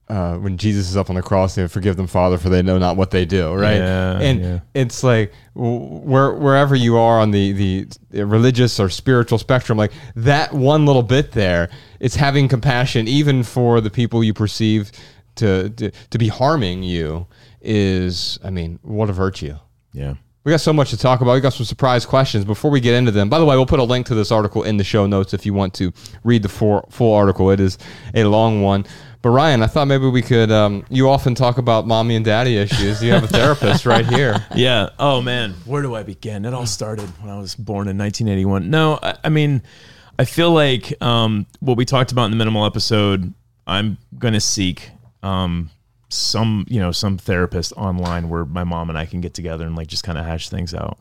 when Jesus is up on the cross, forgive them, Father, for they know not what they do. Right. Yeah, It's like wherever you are on the religious or spiritual spectrum, like that one little bit there, it's having compassion even for the people you perceive to be harming you is, what a virtue. Yeah. We got so much to talk about. We got some surprise questions before we get into them. By the way, we'll put a link to this article in the show notes if you want to read the full article. It is a long one. But Ryan, I thought maybe we could, you often talk about mommy and daddy issues. You have a therapist right here. Yeah. Oh man, where do I begin? It all started when I was born in 1981. No, I feel like what we talked about in the minimal episode, I'm going to seek some therapist online where my mom and I can get together and like just kind of hash things out.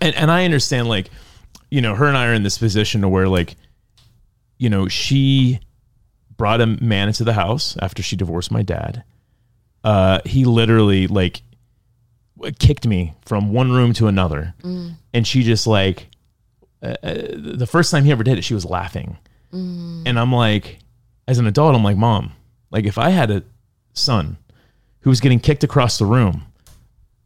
And I understand her and I are in this position to where she brought a man into the house after she divorced my dad. He literally kicked me from one room to another. And she just the first time he ever did it, she was laughing. And I'm like, as an adult, I'm like, Mom, if I had a son who was getting kicked across the room,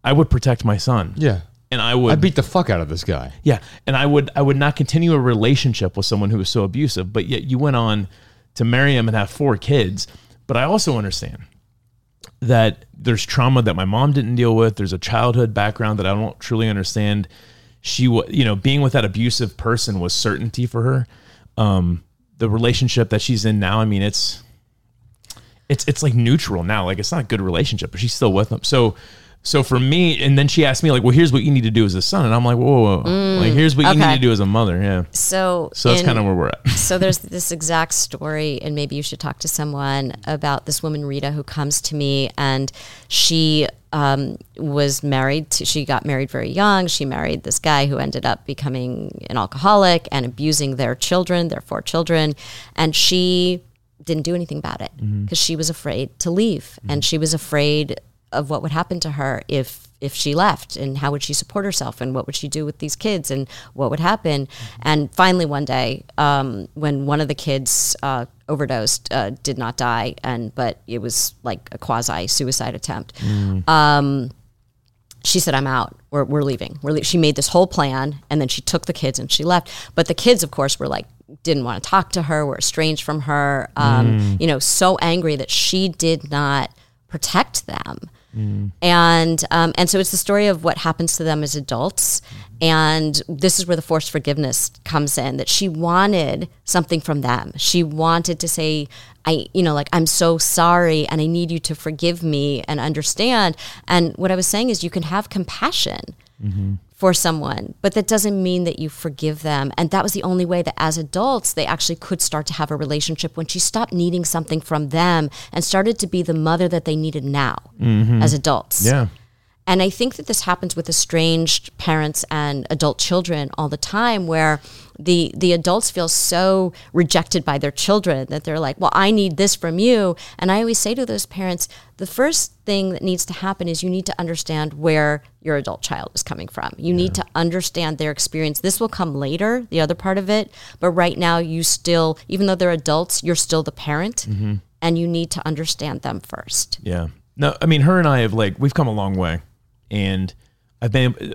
I would protect my son. Yeah. And I beat the fuck out of this guy. Yeah. And I would not continue a relationship with someone who was so abusive, but yet you went on to marry him and have 4 kids. But I also understand that there's trauma that my mom didn't deal with. There's a childhood background that I don't truly understand. She was, you know, being with that abusive person was certainty for her. The relationship that she's in now, I mean, it's like neutral now. Like, it's not a good relationship, but she's still with him. So for me, and then she asked me, like, well, here's what you need to do as a son. And I'm like, whoa. Like, here's what you need to do as a mother. Yeah. So that's kind of where we're at. So there's this exact story, and maybe you should talk to someone about this woman, Rita, who comes to me, and she she got married very young. She married this guy who ended up becoming an alcoholic and abusing their children, their 4 children. And she didn't do anything about it because she was afraid to leave. Mm-hmm. And she was afraid of what would happen to her if she left, and how would she support herself, and what would she do with these kids, and what would happen. And finally one day, when one of the kids overdosed, did not die, but it was like a quasi-suicide attempt. She said, I'm out. We're leaving. She made this whole plan, and then she took the kids and she left. But the kids, of course, were like, didn't want to talk to her, were estranged from her, you know, so angry that she did not protect them. And so it's the story of what happens to them as adults. And this is where the forced forgiveness comes in, that she wanted something from them. She wanted to say, I'm so sorry, and I need you to forgive me and understand. And what I was saying is, you can have compassion for someone, but that doesn't mean that you forgive them. And that was the only way that as adults, they actually could start to have a relationship, when she stopped needing something from them and started to be the mother that they needed now as adults. Yeah. And I think that this happens with estranged parents and adult children all the time, where the adults feel so rejected by their children that they're like, well, I need this from you. And I always say to those parents, the first thing that needs to happen is you need to understand where your adult child is coming from. You need to understand their experience. This will come later, the other part of it. But right now, you still, even though they're adults, you're still the parent, and you need to understand them first. Yeah. No, I mean, her and I have we've come a long way. And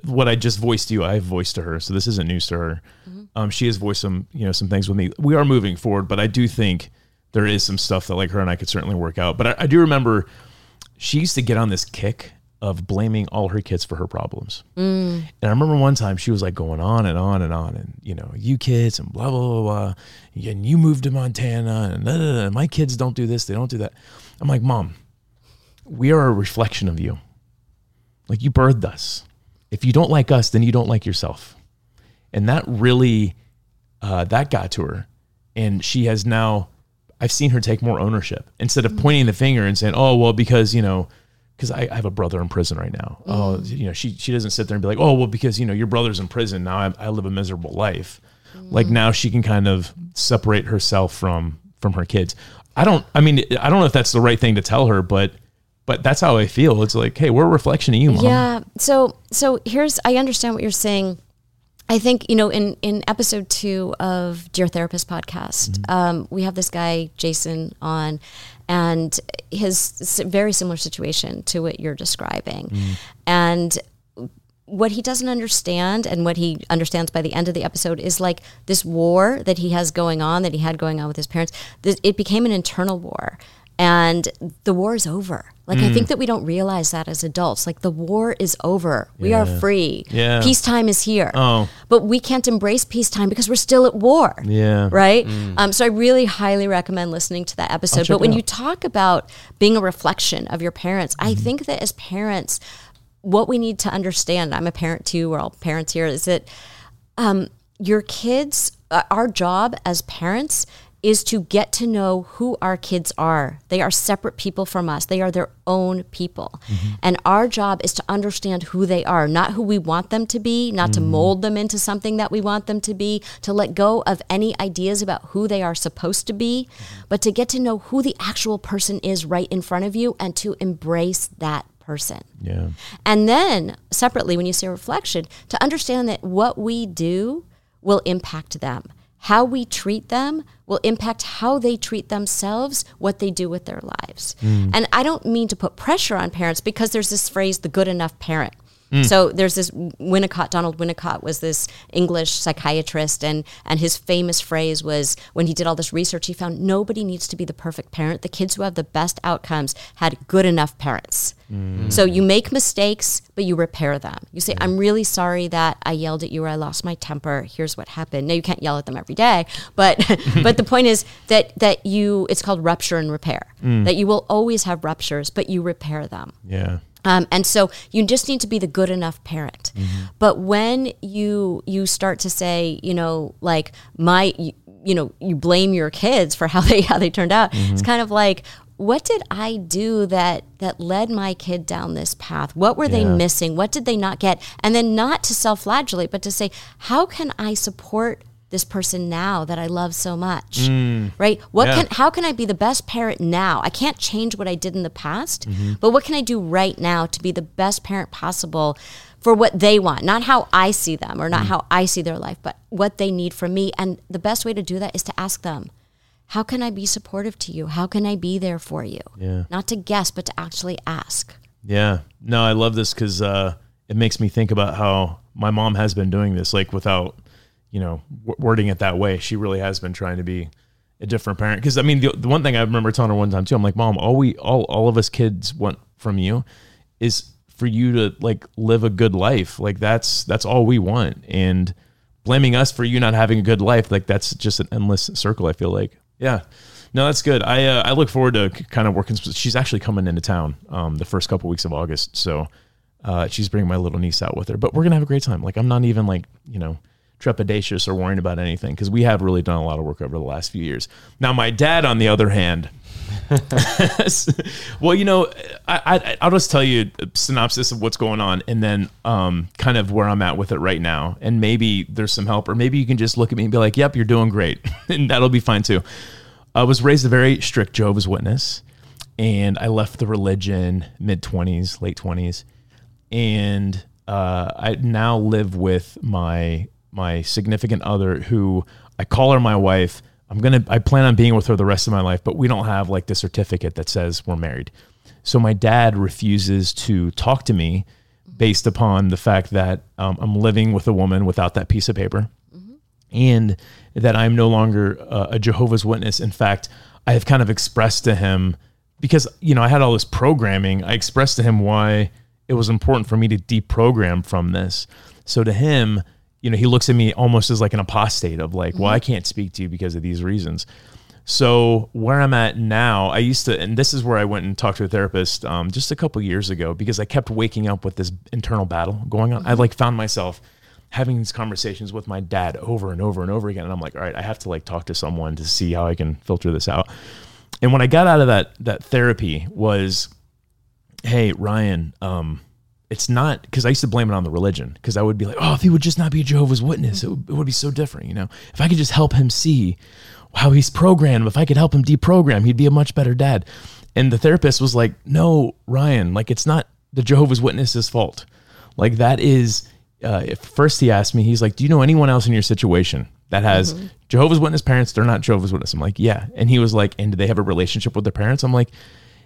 what I just voiced to you, I've voiced to her. So this isn't news to her. She has voiced some things with me. We are moving forward, but I do think there is some stuff that her and I could certainly work out. But I do remember she used to get on this kick of blaming all her kids for her problems. And I remember one time she was going on and on and on, and you kids and blah, blah, blah, blah. And you moved to Montana and blah, blah, blah. My kids don't do this. They don't do that. I'm like, Mom, we are a reflection of you. You birthed us. If you don't like us, then you don't like yourself. And that really, that got to her. And she has now, I've seen her take more ownership instead of pointing the finger and saying, oh, well, because I have a brother in prison right now. Oh, she doesn't sit there and be like, oh, well, because, your brother's in prison. Now I live a miserable life. Now she can kind of separate herself from her kids. I don't know if that's the right thing to tell her, but that's how I feel. It's like, hey, we're a reflection of you, Mom. Yeah. So here's, I understand what you're saying. I think, in episode 2 of Dear Therapist podcast, we have this guy, Jason, on, and his very similar situation to what you're describing. And what he doesn't understand, and what he understands by the end of the episode, is this war that he has going on, that he had going on with his parents. It became an internal war. And the war is over. I think that we don't realize that as adults. The war is over. We are free. Yeah. Peacetime is here. Oh. But we can't embrace peacetime because we're still at war. Yeah. Right? So I really highly recommend listening to that episode. But when you talk about being a reflection of your parents, I think that as parents, what we need to understand, I'm a parent too, we're all parents here, is that your kids, our job as parents is to get to know who our kids are. They are separate people from us. They are their own people. And our job is to understand who they are, not who we want them to be, not to mold them into something that we want them to be, to let go of any ideas about who they are supposed to be, but to get to know who the actual person is right in front of you, and to embrace that person. Yeah. And then separately, when you say reflection, to understand that what we do will impact them. How we treat them will impact how they treat themselves, what they do with their lives. And I don't mean to put pressure on parents, because there's this phrase, the good enough parent. So there's this Winnicott, Donald Winnicott was this English psychiatrist, and his famous phrase was, when he did all this research, he found nobody needs to be the perfect parent. The kids who have the best outcomes had good enough parents. So you make mistakes, but you repair them. You say, I'm really sorry that I yelled at you or I lost my temper. Here's what happened. Now, you can't yell at them every day, but the point is that you, it's called rupture and repair, that you will always have ruptures, but you repair them. Yeah. And so you just need to be the good enough parent. But when you start to say, you blame your kids for how they turned out. It's kind of like, what did I do that led my kid down this path? What were they missing? What did they not get? And then not to self-flagellate, but to say, how can I support this person now that I love so much, right? How can I be the best parent now? I can't change what I did in the past, but what can I do right now to be the best parent possible for what they want? Not how I see them or not how I see their life, but what they need from me. And the best way to do that is to ask them, how can I be supportive to you? How can I be there for you? Yeah. Not to guess, but to actually ask. Yeah. No, I love this because it makes me think about how my mom has been doing this, like without wording it that way. She really has been trying to be a different parent. Because I mean, the one thing I remember telling her one time too, I'm like, Mom, all of us kids want from you is for you to like live a good life. Like that's all we want. And blaming us for you not having a good life, like that's just an endless circle, I feel like. Yeah, no, that's good. I look forward to kind of working. She's actually coming into town the first couple weeks of August. So she's bringing my little niece out with her, but we're going to have a great time. Like I'm not even like, trepidatious or worrying about anything, because we have really done a lot of work over the last few years. Now, my dad, on the other hand, well, I'll just tell you a synopsis of what's going on, and then kind of where I'm at with it right now. And maybe there's some help, or maybe you can just look at me and be like, yep, you're doing great. And that'll be fine too. I was raised a very strict Jehovah's Witness, and I left the religion mid-20s, late 20s. And I now live with my significant other, who I call her my wife. I plan on being with her the rest of my life, but we don't have like the certificate that says we're married. So my dad refuses to talk to me based upon the fact that I'm living with a woman without that piece of paper, and that I'm no longer a Jehovah's Witness. In fact, I have kind of expressed to him, because I had all this programming, I expressed to him why it was important for me to deprogram from this. So to him, he looks at me almost as like an apostate of like, well, I can't speak to you because of these reasons. So where I'm at now, and this is where I went and talked to a therapist just a couple years ago, because I kept waking up with this internal battle going on. I like found myself having these conversations with my dad over and over and over again. And I'm like, all right, I have to like talk to someone to see how I can filter this out. And when I got out of that therapy was, hey, Ryan, it's not, because I used to blame it on the religion, because I would be like, oh, if he would just not be a Jehovah's Witness, it would be so different, If I could just help him see how he's programmed, if I could help him deprogram, he'd be a much better dad. And the therapist was like, no, Ryan, like it's not the Jehovah's Witness's fault. Like that is, first he asked me, he's like, do you know anyone else in your situation that has Jehovah's Witness parents? They're not Jehovah's Witness. I'm like, yeah. And he was like, and do they have a relationship with their parents? I'm like,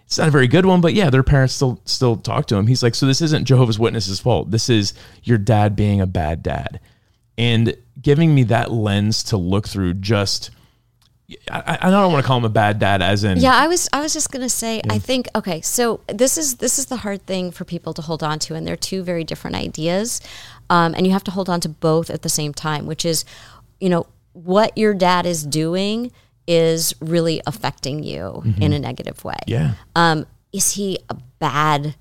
it's not a very good one, but yeah, their parents still talk to him. He's like, so this isn't Jehovah's Witness's fault. This is your dad being a bad dad. And giving me that lens to look through, just, I don't want to call him a bad dad as in. Yeah, I was just going to say, I think, okay, so this is the hard thing for people to hold on to. And they're two very different ideas. And you have to hold on to both at the same time, which is, what your dad is doing is really affecting you in a negative way. Yeah. Is he a bad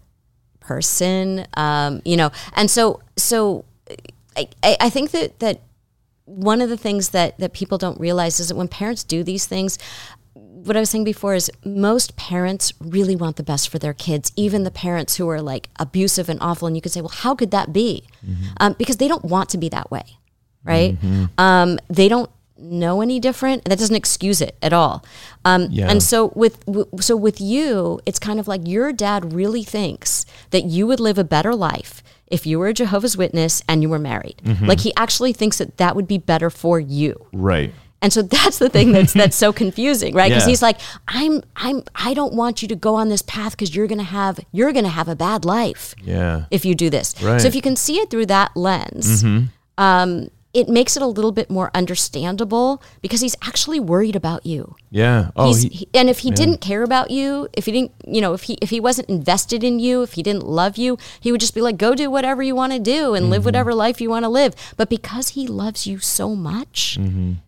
person? And so I think that one of the things that people don't realize is that when parents do these things, what I was saying before is most parents really want the best for their kids, even the parents who are like abusive and awful. And you could say, well, how could that be? Because they don't want to be that way, right? They don't know any different. That doesn't excuse it at all. And so with you, it's kind of like your dad really thinks that you would live a better life if you were a Jehovah's Witness and you were married. Like he actually thinks that would be better for you. Right. And so that's the thing that's so confusing, right? Because he's like, I don't want you to go on this path because you're gonna have a bad life if you do this. Right. So if you can see it through that lens, it makes it a little bit more understandable because he's actually worried about you. Yeah. Oh, and if he didn't care about you, if he didn't, if he wasn't invested in you, if he didn't love you, he would just be like, go do whatever you want to do and live whatever life you want to live. But because he loves you so much,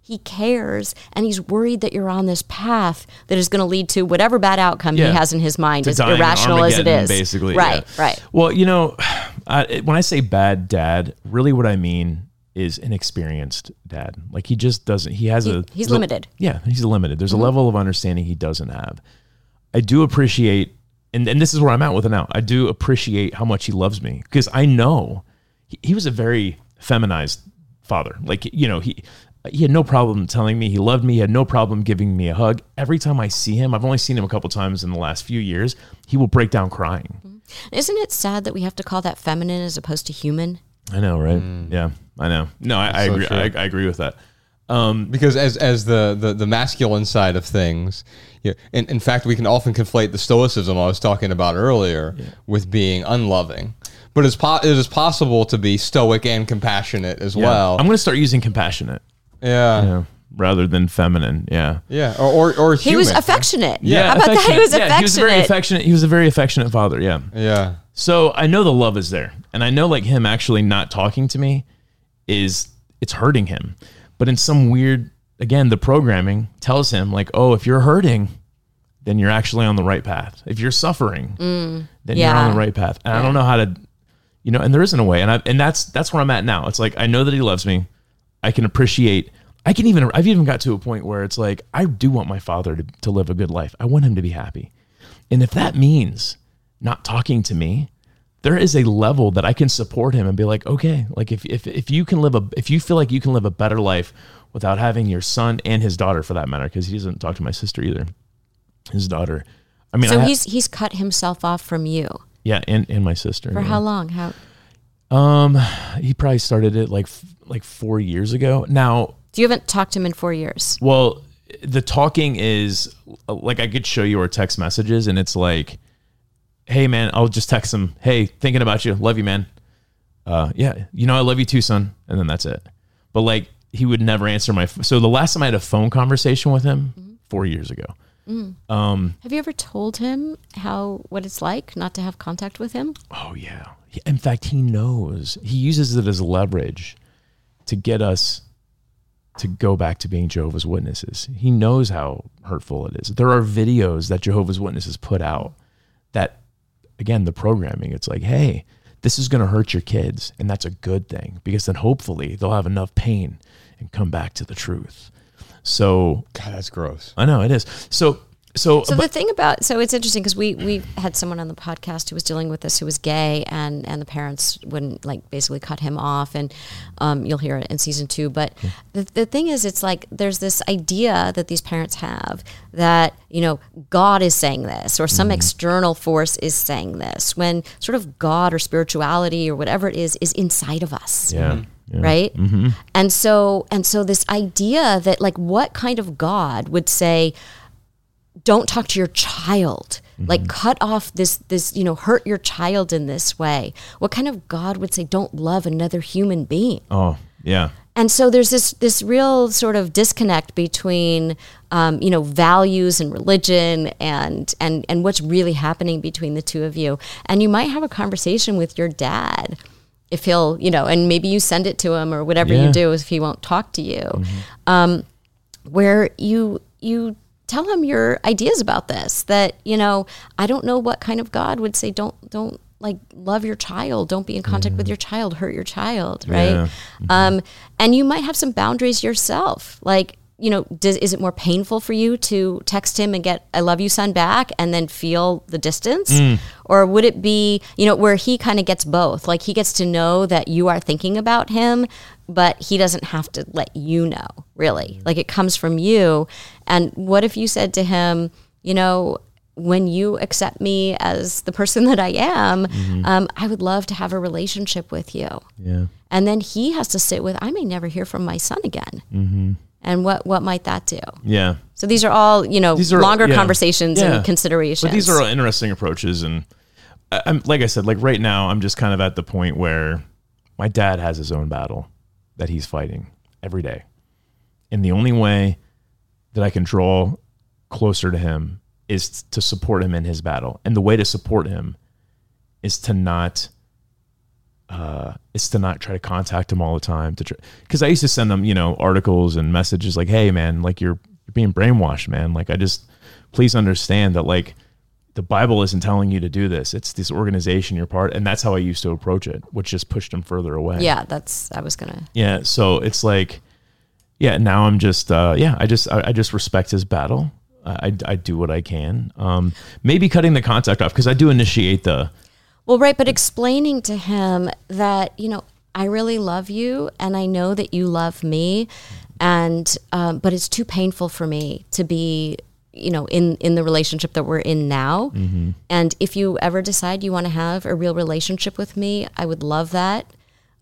he cares, and he's worried that you're on this path that is going to lead to whatever bad outcome he has in his mind, as irrational as it is. Basically. Right, right. Well, when I say bad dad, really what I mean is an experienced dad. Like he just doesn't, he's limited. Yeah, he's limited. There's a level of understanding he doesn't have. I do appreciate, and this is where I'm at with it now. I do appreciate how much he loves me because I know he was a very feminized father. Like, he had no problem telling me he loved me. He had no problem giving me a hug. Every time I see him, I've only seen him a couple times in the last few years, he will break down crying. Isn't it sad that we have to call that feminine as opposed to human? I know, right? Yeah, I know. No, I agree. I agree with that. Because as the masculine side of things, in fact, we can often conflate the stoicism I was talking about earlier with being unloving. But it is possible to be stoic and compassionate as well. I'm going to start using compassionate. Yeah. Rather than feminine, or human. He was affectionate. How about that? He was affectionate. He was a very affectionate father. Yeah. So I know the love is there, and I know like him actually not talking to me it's hurting him. But in some weird, again, the programming tells him like, oh, if you're hurting, then you're actually on the right path. If you're suffering, then you're on the right path. And I don't know how to, and there isn't a way. And that's where I'm at now. It's like I know that he loves me. I can appreciate. I've even got to a point where it's like, I do want my father to live a good life. I want him to be happy. And if that means not talking to me, there is a level that I can support him and be like, okay, like if you feel like you can live a better life without having your son and his daughter, for that matter, because he doesn't talk to my sister either, his daughter. I mean, so he's cut himself off from you. Yeah, and my sister. For how long? He probably started it like 4 years ago. Now, you haven't talked to him in 4 years. Well, the talking is like, I could show you our text messages and it's like, hey man, I'll just text him. Hey, thinking about you. Love you, man. I love you too, son. And then that's it. But like, he would never answer so the last time I had a phone conversation with him 4 years ago. Have you ever told him what it's like not to have contact with him? Oh yeah. In fact, he knows. He uses it as leverage to get us to go back to being Jehovah's Witnesses. He knows how hurtful it is. There are videos that Jehovah's Witnesses put out that, again, the programming, it's like, hey, this is going to hurt your kids. And that's a good thing because then hopefully they'll have enough pain and come back to the truth. So God, that's gross. I know it is. So the thing about, so it's interesting because we had someone on the podcast who was dealing with this, who was gay, and the parents wouldn't basically cut him off, and you'll hear it in season 2. But the thing is, it's like, there's this idea that these parents have that, God is saying this, or some external force is saying this, when sort of God or spirituality or whatever it is inside of us. Yeah. Yeah. Right? Mm-hmm. And so this idea that what kind of God would say, don't talk to your child, cut off this, hurt your child in this way. What kind of God would say, don't love another human being? Oh, yeah. And so there's this real sort of disconnect between, values and religion and what's really happening between the two of you. And you might have a conversation with your dad if he'll, and maybe you send it to him or whatever you do if he won't talk to you, where you tell him your ideas about this, that, I don't know what kind of God would say, don't love your child. Don't be in contact with your child, hurt your child. Right. Yeah. Mm-hmm. And you might have some boundaries yourself. Is it more painful for you to text him and get, I love you, son, back, and then feel the distance? Or would it be, where he kind of gets both, he gets to know that you are thinking about him, but he doesn't have to let you know, really. It comes from you. And what if you said to him, when you accept me as the person that I am, I would love to have a relationship with you. Yeah. And then he has to sit with, I may never hear from my son again. Mm-hmm. and what might that do? Yeah. So these are all, longer conversations and considerations. But these are all interesting approaches. And I'm, like I said, like right now, I'm just kind of at the point where my dad has his own battle that he's fighting every day. And the only way that I can draw closer to him is to support him in his battle. And the way to support him is to not try to contact him all the time. Because I used to send them, articles and messages like, hey, man, like you're being brainwashed, man. Like, I just, please understand that, like, the Bible isn't telling you to do this. It's this organization you're part. And that's how I used to approach it, which just pushed him further away. Yeah, Yeah, so it's like, yeah, now I'm just, I just respect his battle. I do what I can. Maybe cutting the contact off, because I do initiate the... Well, right, but explaining to him that, I really love you and I know that you love me, and but it's too painful for me to be, in the relationship that we're in now. Mm-hmm. And if you ever decide you want to have a real relationship with me, I would love that.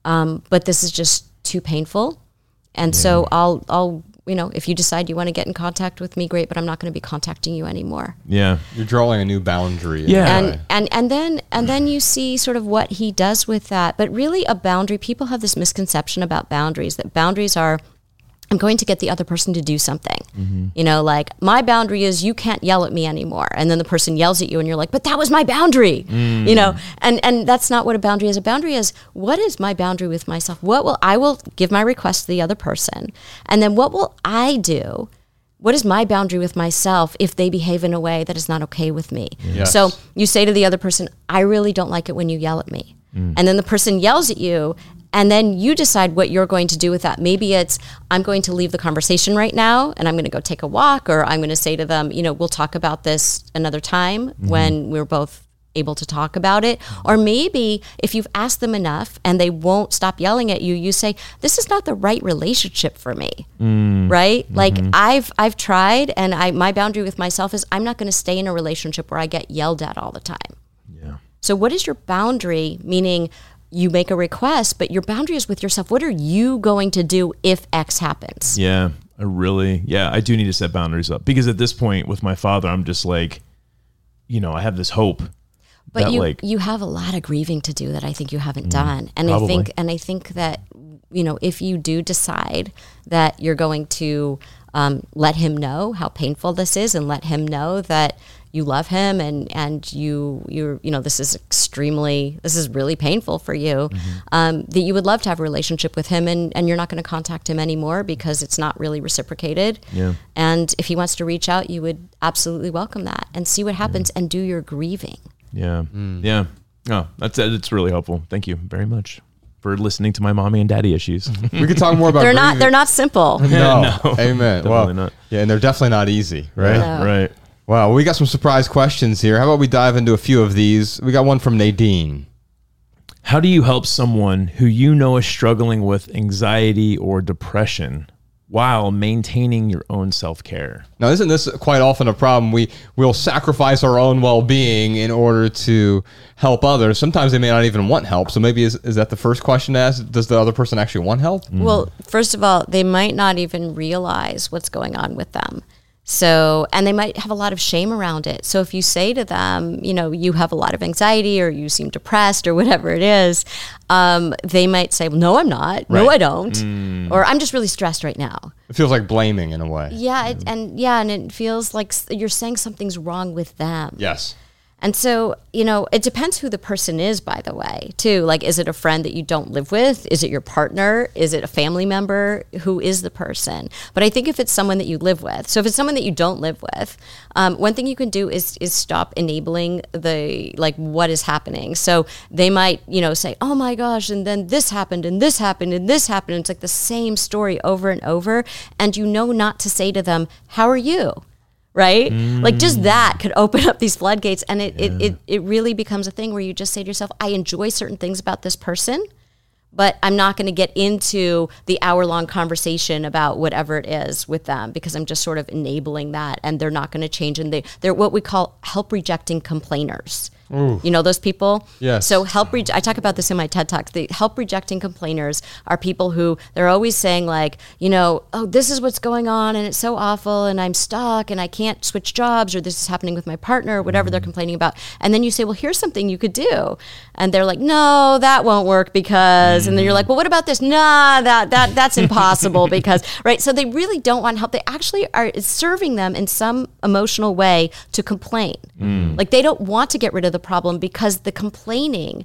But this is just too painful. And so I'll if you decide you want to get in contact with me, great, but I'm not going to be contacting you anymore. Yeah. You're drawing a new boundary. Yeah. And then you see sort of what he does with that. But really a boundary, people have this misconception about boundaries, that boundaries are, I'm going to get the other person to do something. Mm-hmm. Like, my boundary is you can't yell at me anymore. And then the person yells at you and you're like, but that was my boundary, and that's not what a boundary is. A boundary is, what is my boundary with myself? I will give my request to the other person. And then what will I do? What is my boundary with myself if they behave in a way that is not okay with me? Yes. So you say to the other person, I really don't like it when you yell at me. Mm. And then the person yells at you. And then you decide what you're going to do with that. Maybe it's, I'm going to leave the conversation right now and I'm going to go take a walk, or I'm going to say to them, we'll talk about this another time when we're both able to talk about it. Or maybe if you've asked them enough and they won't stop yelling at you, you say, this is not the right relationship for me, right? Mm-hmm. Like, I've tried, and my boundary with myself is I'm not going to stay in a relationship where I get yelled at all the time. Yeah. So what is your boundary? Meaning, you make a request, but your boundary is with yourself. What are you going to do if X happens? Yeah, I do need to set boundaries up, because at this point with my father, I'm just like, I have this hope. But that you have a lot of grieving to do that I think you haven't done. And probably. I think that, if you do decide that you're going to let him know how painful this is, and let him know that you love him, and you're this is really painful for you, that you would love to have a relationship with him, and you're not going to contact him anymore because it's not really reciprocated. Yeah. And if he wants to reach out, you would absolutely welcome that and see what happens and do your grieving. Yeah. Mm. Yeah. Oh, it's really helpful. Thank you very much for listening to my mommy and daddy issues. We could talk more about grieving. They're not simple. No. Amen. Well, not. Yeah. And they're definitely not easy. Right. No. Right. Wow, we got some surprise questions here. How about we dive into a few of these? We got one from Nadine. How do you help someone who is struggling with anxiety or depression while maintaining your own self-care? Now, isn't this quite often a problem? We'll sacrifice our own well-being in order to help others. Sometimes they may not even want help. So maybe is that the first question to ask? Does the other person actually want help? Mm. Well, first of all, they might not even realize what's going on with them. So, and they might have a lot of shame around it. So if you say to them, you have a lot of anxiety, or you seem depressed, or whatever it is, they might say, well, no, I'm not. Right. No, I don't. Mm. Or I'm just really stressed right now. It feels like blaming in a way. Yeah. And it feels like you're saying something's wrong with them. Yes. And so, it depends who the person is, by the way, too. Like, is it a friend that you don't live with? Is it your partner? Is it a family member? Who is the person? But I think if it's someone that you live with, so if it's someone that you don't live with, one thing you can do is stop enabling what is happening. So they might, say, oh my gosh, and then this happened, and this happened, and this happened. And it's like the same story over and over. And not to say to them, how are you? Right? Mm. Like, just that could open up these floodgates, and it really becomes a thing where you just say to yourself, I enjoy certain things about this person, but I'm not going to get into the hour-long conversation about whatever it is with them, because I'm just sort of enabling that, and they're not going to change, and they're what we call help-rejecting complainers. Ooh. You know those people? Yes. So I talk about this in my TED Talks. The help-rejecting complainers are people who they're always saying like, you know, oh, this is what's going on and it's so awful and I'm stuck and I can't switch jobs or this is happening with my partner or whatever they're complaining about. And then you say, well, here's something you could do. And they're like, no, that won't work because, and then you're like, well, what about this? Nah, that's impossible because, right? So they really don't want help. They actually are serving them in some emotional way to complain. Like they don't want to get rid of the problem because the complaining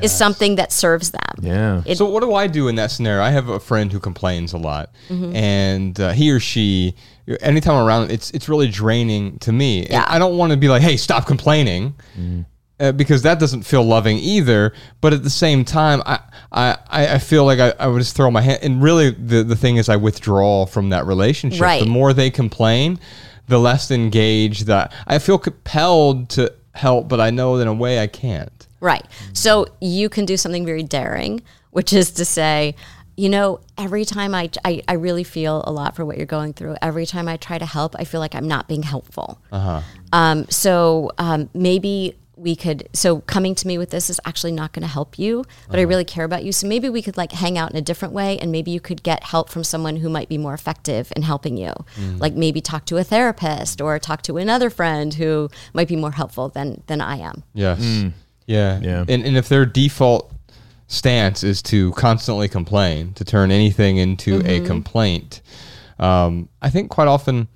is something that serves them. Yeah. So what do I do in that scenario? I have a friend who complains a lot and he or she, anytime I'm around, it's really draining to me. Yeah. And I don't want to be like, hey, stop complaining because that doesn't feel loving either. But at the same time, I feel like I would just throw my hand. And really the thing is I withdraw from that relationship. Right. The more they complain, the less engaged that I feel compelled to help, but I know that in a way I can't. Right. So you can do something very daring, which is to say, you know, every time I really feel a lot for what you're going through. Every time I try to help, I feel like I'm not being helpful. So maybe we could, so coming to me with this is actually not going to help you, but I really care about you. So maybe we could like hang out in a different way and maybe you could get help from someone who might be more effective in helping you. Like maybe talk to a therapist or talk to another friend who might be more helpful than I am. Yes. Yeah. And if their default stance is to constantly complain, to turn anything into a complaint, I think quite often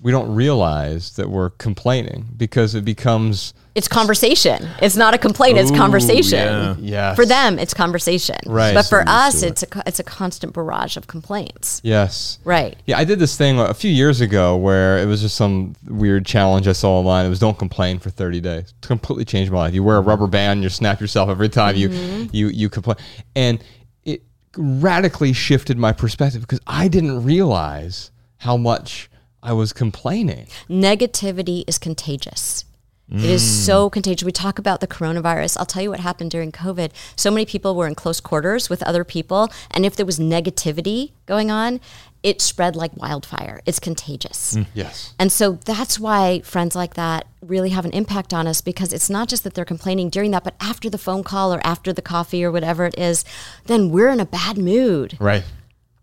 we don't realize that we're complaining because it becomes... It's conversation. It's not a complaint. It's conversation. Yeah. Yes. For them, it's conversation. Right. But for us, it's a constant barrage of complaints. Yes. Right. Yeah, I did this thing a few years ago where it was just some weird challenge I saw online. It was don't complain for 30 days. It completely changed my life. You wear a rubber band, you snap yourself every time you complain. And it radically shifted my perspective because I didn't realize how much... I was complaining. Negativity is contagious. It is so contagious. We talk about the coronavirus. I'll tell you what happened during COVID. So many people were in close quarters with other people. And if there was negativity going on, it spread like wildfire. It's contagious. Yes. And so that's why friends like that really have an impact on us because it's not just that they're complaining during that, but after the phone call or after the coffee or whatever it is, then we're in a bad mood. Right.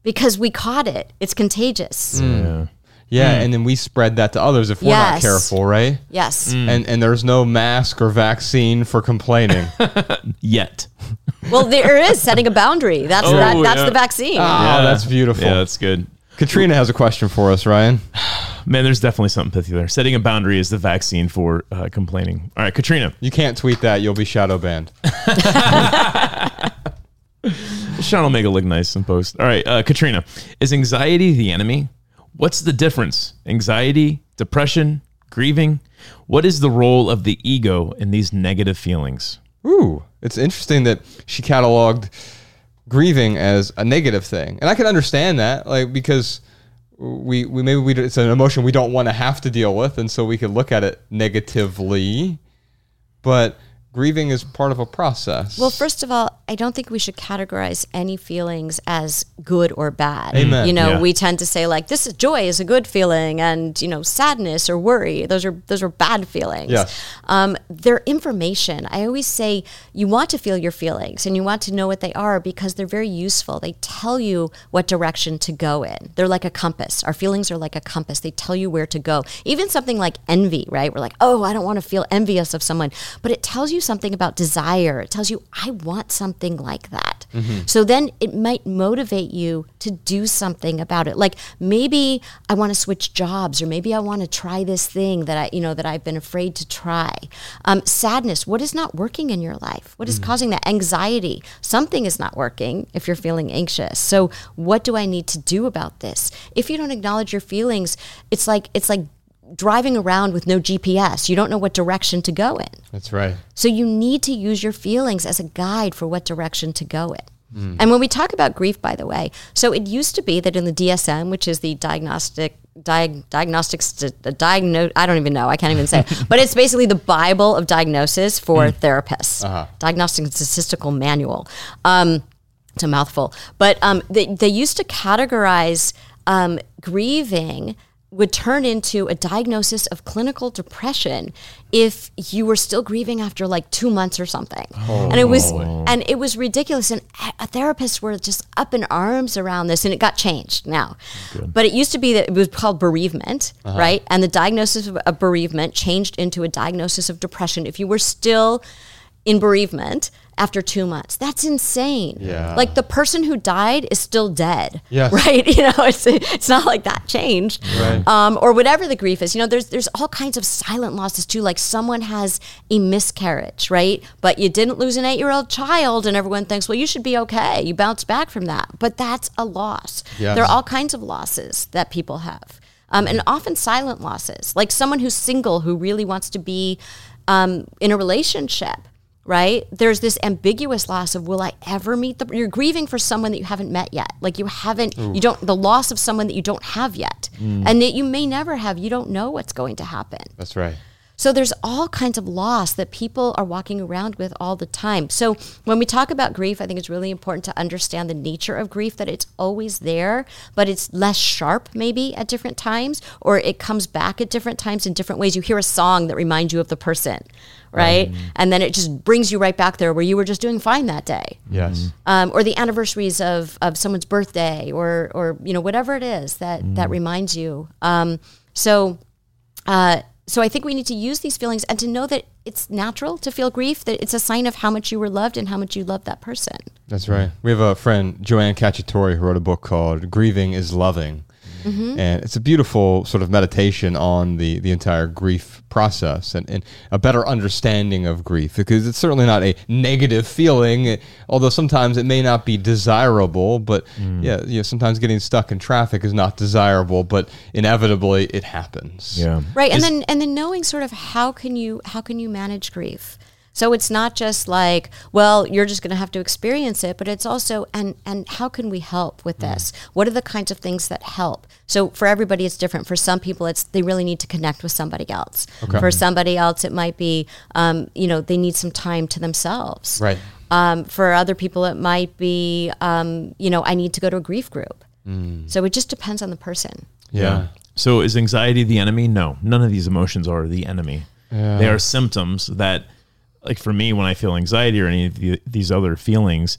Because we caught it. It's contagious. Yeah. Yeah, and then we spread that to others if we're not careful, right? Yes. And there's no mask or vaccine for complaining. Yet. Well, there is setting a boundary. That's the vaccine. That's beautiful. Yeah, that's good. Katrina has a question for us, Ryan. Man, there's definitely something pithy there. Setting a boundary is the vaccine for complaining. All right, Katrina. You can't tweet that. You'll be shadow banned. Sean will make it look nice in post. All right, Katrina. Is anxiety the enemy? What's the difference? Anxiety, depression, grieving? What is the role of the ego in these negative feelings? Ooh, it's interesting that she cataloged grieving as a negative thing. And I can understand that, like, because we it's an emotion we don't want to have to deal with, and so we can look at it negatively. But grieving is part of a process. Well, first of all, I don't think we should categorize any feelings as good or bad. Amen. You know, we tend to say like, this is joy is a good feeling, and you know, sadness or worry, those are bad feelings. Yes. They're information. I always say you want to feel your feelings and you want to know what they are because they're very useful. They tell you what direction to go in. They're like a compass. Our feelings are like a compass. They tell you where to go. Even something like envy, right? We're like, oh, I don't want to feel envious of someone, but it tells you something about desire. It tells you, I want something like that. So then it might motivate you to do something about it. Like maybe I want to switch jobs, or maybe I want to try this thing that I've been afraid to try. Sadness, what is not working in your life? What is causing that? Anxiety, something is not working if you're feeling anxious. So what do I need to do about this? If you don't acknowledge your feelings, it's like driving around with no GPS. You don't know what direction to go in. That's right. So you need to use your feelings as a guide for what direction to go in. And when we talk about grief, by the way, so it used to be that in the DSM, which is the diagnostic, I don't even know, I can't even say it, but it's basically the Bible of diagnosis for therapists, Diagnostic and Statistical Manual. It's a mouthful, but they used to categorize grieving would turn into a diagnosis of clinical depression if you were still grieving after like 2 months or something. Oh, and it was ridiculous. And therapists were just up in arms around this, and it got changed now. Good. But it used to be that it was called bereavement, right? And the diagnosis of bereavement changed into a diagnosis of depression if you were still in bereavement after 2 months. That's insane. Yeah. Like the person who died is still dead, yes. right? You know, it's not like that changed. Right. Or whatever the grief is. You know, there's all kinds of silent losses too. Like someone has a miscarriage, right? But you didn't lose an 8-year-old child, and everyone thinks, well, you should be okay. You bounce back from that. But that's a loss. Yes. There are all kinds of losses that people have. And often silent losses. Like someone who's single who really wants to be in a relationship, right? There's this ambiguous loss of, will I ever meet you're grieving for someone that you haven't met yet. Like the loss of someone that you don't have yet and that you may never have. You don't know what's going to happen. That's right. So there's all kinds of loss that people are walking around with all the time. So when we talk about grief, I think it's really important to understand the nature of grief, that it's always there, but it's less sharp maybe at different times, or it comes back at different times in different ways. You hear a song that reminds you of the person, right? And then it just brings you right back there where you were just doing fine that day. Yes. Or the anniversaries of someone's birthday or you know, whatever it is that reminds you. So I think we need to use these feelings and to know that it's natural to feel grief, that it's a sign of how much you were loved and how much you loved that person. That's right. We have a friend, Joanne Cacciatore, who wrote a book called Grieving is Loving. Mm-hmm. And it's a beautiful sort of meditation on the entire grief process and a better understanding of grief, because it's certainly not a negative feeling, although sometimes it may not be desirable, but sometimes getting stuck in traffic is not desirable, but inevitably it happens. Yeah. Right. And then knowing sort of how can you manage grief? So it's not just like, well, you're just going to have to experience it, but it's also, and how can we help with this? What are the kinds of things that help? So for everybody, it's different. For some people, it's they really need to connect with somebody else. Okay. For somebody else, it might be, they need some time to themselves. Right. For other people, it might be, I need to go to a grief group. Mm. So it just depends on the person. Yeah. So is anxiety the enemy? No, none of these emotions are the enemy. Yeah. They are symptoms that... Like for me, when I feel anxiety or any of these other feelings,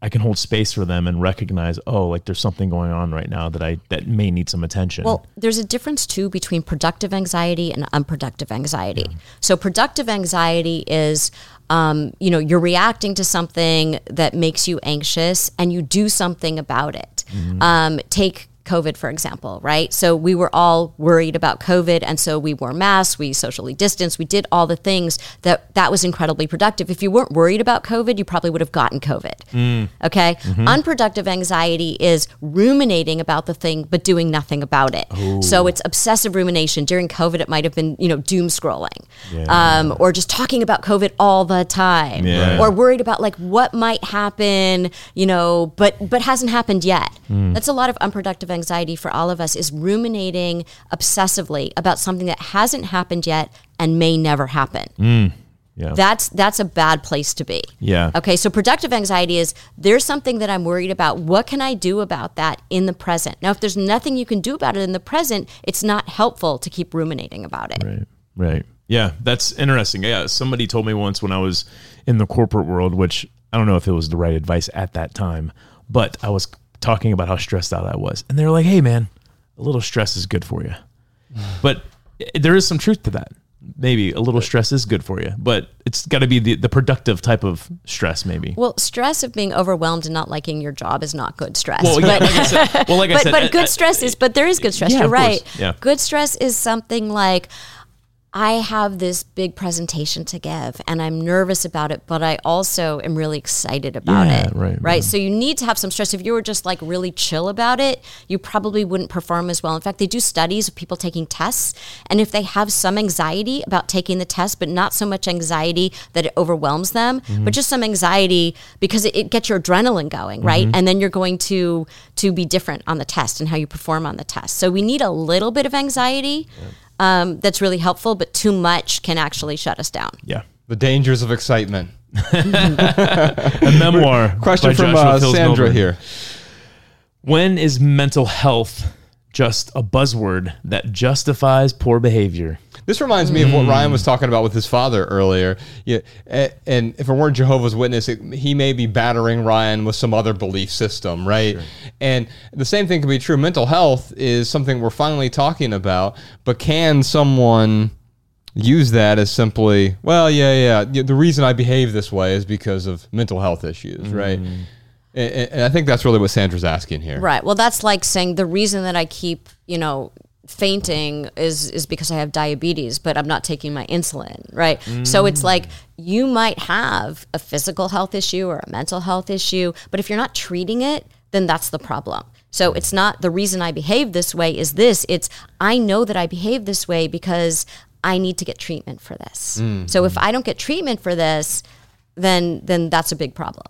I can hold space for them and recognize, there's something going on right now that may need some attention. Well, there's a difference too between productive anxiety and unproductive anxiety. Yeah. So productive anxiety is, you're reacting to something that makes you anxious and you do something about it. Mm-hmm. Take COVID, for example, right? So we were all worried about COVID, and so we wore masks, we socially distanced, we did all the things that was incredibly productive. If you weren't worried about COVID, you probably would have gotten COVID, okay? Mm-hmm. Unproductive anxiety is ruminating about the thing, but doing nothing about it. Ooh. So it's obsessive rumination. During COVID, it might have been, doom scrolling, or just talking about COVID all the time, or worried about like what might happen, but hasn't happened yet. Mm. That's a lot of unproductive anxiety for all of us, is ruminating obsessively about something that hasn't happened yet and may never happen. Mm. Yeah. That's a bad place to be. Yeah. Okay. So productive anxiety is, there's something that I'm worried about. What can I do about that in the present? Now, if there's nothing you can do about it in the present, it's not helpful to keep ruminating about it. Right. Yeah. That's interesting. Yeah. Somebody told me once when I was in the corporate world, which I don't know if it was the right advice at that time, but I was talking about how stressed out I was. And they're like, hey man, a little stress is good for you. But there is some truth to that. Maybe a little stress is good for you, but it's got to be the productive type of stress maybe. Well, stress of being overwhelmed and not liking your job is not good stress. Well, yeah, there is good stress. Yeah, you're right. Yeah. Good stress is something like, I have this big presentation to give and I'm nervous about it, but I also am really excited about it. Right. So you need to have some stress. If you were just like really chill about it, you probably wouldn't perform as well. In fact, they do studies of people taking tests, and if they have some anxiety about taking the test, but not so much anxiety that it overwhelms them, but just some anxiety because it gets your adrenaline going, right? And then you're going to be different on the test and how you perform on the test. So we need a little bit of anxiety. Yeah. That's really helpful, but too much can actually shut us down. Yeah. The dangers of excitement. A memoir. Question from Sandra here. When is mental health just a buzzword that justifies poor behavior. This reminds me of what Ryan was talking about with his father earlier. Yeah, and if it weren't Jehovah's Witness, he may be battering Ryan with some other belief system, right? Sure. And the same thing can be true. Mental health is something we're finally talking about, but can someone use that as simply, well, yeah, the reason I behave this way is because of mental health issues, right? And I think that's really what Sandra's asking here. Right. Well, that's like saying the reason that I keep, fainting is because I have diabetes, but I'm not taking my insulin, right? So it's like you might have a physical health issue or a mental health issue, but if you're not treating it, then that's the problem. So it's not the reason I behave this way is this. It's I know that I behave this way because I need to get treatment for this. So if I don't get treatment for this, then that's a big problem.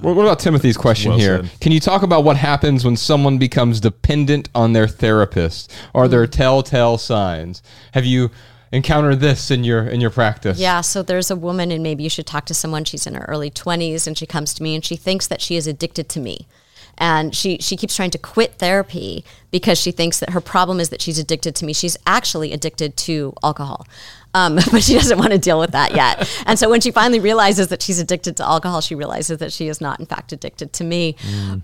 What about Timothy's question here? Can you talk about what happens when someone becomes dependent on their therapist? Are there telltale signs? Have you encountered this in your practice? Yeah, so there's a woman, and maybe you should talk to someone. She's in her early 20s, and she comes to me, and she thinks that she is addicted to me. And she keeps trying to quit therapy because she thinks that her problem is that she's addicted to me. She's actually addicted to alcohol. But she doesn't want to deal with that yet. And so when she finally realizes that she's addicted to alcohol, she realizes that she is not, in fact, addicted to me.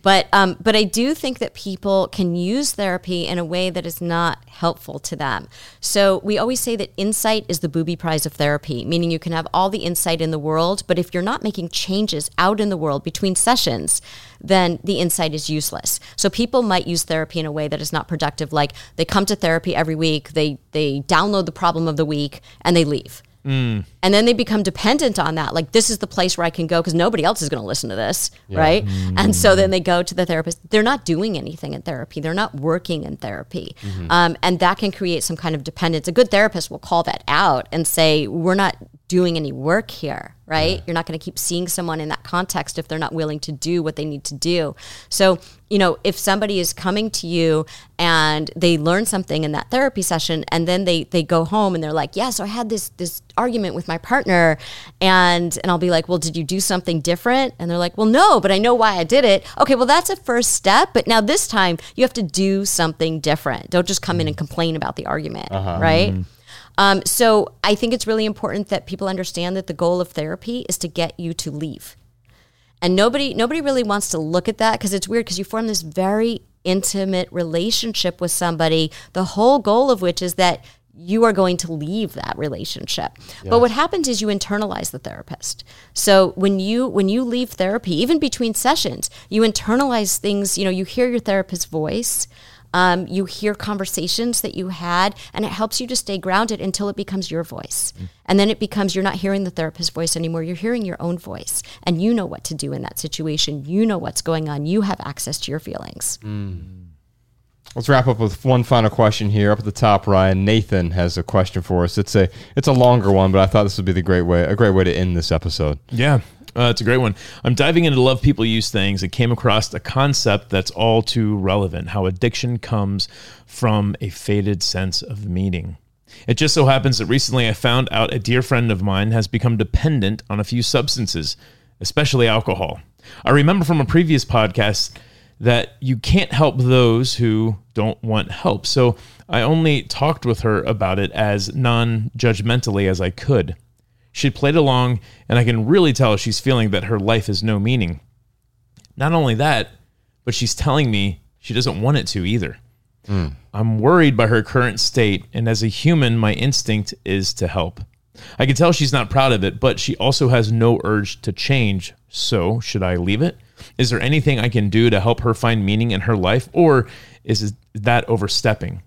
But I do think that people can use therapy in a way that is not helpful to them. So we always say that insight is the booby prize of therapy, meaning you can have all the insight in the world, but if you're not making changes out in the world between sessions, then the insight is useless. So people might use therapy in a way that is not productive. Like they come to therapy every week, they download the problem of the week, and they leave. And then they become dependent on that. Like, this is the place where I can go because nobody else is going to listen to this, right? And so then they go to the therapist. They're not doing anything in therapy. They're not working in therapy. And that can create some kind of dependence. A good therapist will call that out and say, we're not doing any work here, right? You're not going to keep seeing someone in that context if they're not willing to do what they need to do. So, if somebody is coming to you and they learn something in that therapy session and then they go home and they're like, yeah, so I had this argument with my partner, and I'll be like, well, did you do something different? And they're like, well, no, but I know why I did it. Okay, well, that's a first step, but now this time you have to do something different. Don't just come in and complain about the argument, right? So I think it's really important that people understand that the goal of therapy is to get you to leave. And nobody really wants to look at that because it's weird because you form this very intimate relationship with somebody, the whole goal of which is that you are going to leave that relationship. Yes. But what happens is you internalize the therapist. So when you leave therapy, even between sessions, you internalize things, you hear your therapist's voice. You hear conversations that you had, and it helps you to stay grounded until it becomes your voice. And then it becomes, you're not hearing the therapist's voice anymore. You're hearing your own voice, and you know what to do in that situation. You know what's going on. You have access to your feelings. Let's wrap up with one final question here. Up at the top, Ryan, Nathan has a question for us. It's a longer one, but I thought this would be a great way to end this episode. Yeah. It's a great one. I'm diving into Love People Use Things and came across a concept that's all too relevant, how addiction comes from a faded sense of meaning. It just so happens that recently I found out a dear friend of mine has become dependent on a few substances, especially alcohol. I remember from a previous podcast that you can't help those who don't want help. So I only talked with her about it as non-judgmentally as I could. She played along, and I can really tell she's feeling that her life has no meaning. Not only that, but she's telling me she doesn't want it to either. I'm worried by her current state, and as a human, my instinct is to help. I can tell she's not proud of it, but she also has no urge to change. So, should I leave it? Is there anything I can do to help her find meaning in her life, or is that overstepping?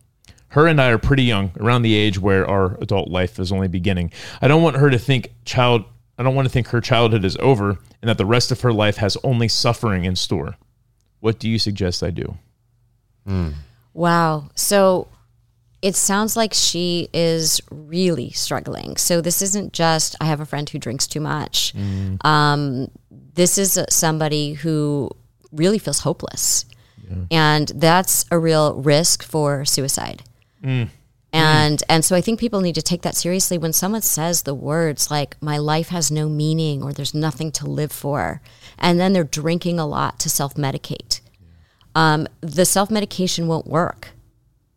Her and I are pretty young, around the age where our adult life is only beginning. I don't want to think her childhood is over and that the rest of her life has only suffering in store. What do you suggest I do? Wow. So it sounds like she is really struggling. So this isn't just, I have a friend who drinks too much. This is somebody who really feels hopeless. Yeah. And that's a real risk for suicide. And so I think people need to take that seriously. When someone says the words like, my life has no meaning or there's nothing to live for, and then they're drinking a lot to self-medicate. the self-medication won't work.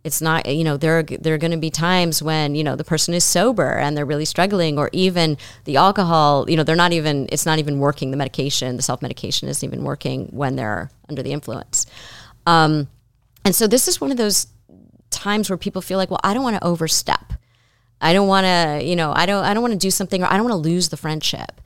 It's not, you know, there are going to be times when, you know, the person is sober and they're really struggling, or even the alcohol, you know, they're not even, it's not even working. The medication, the self-medication isn't even working when they're under the influence. And so this is one of those times where people feel like, well, I don't want to overstep. I don't want to, you know, I don't want to do something, or I don't want to lose the friendship.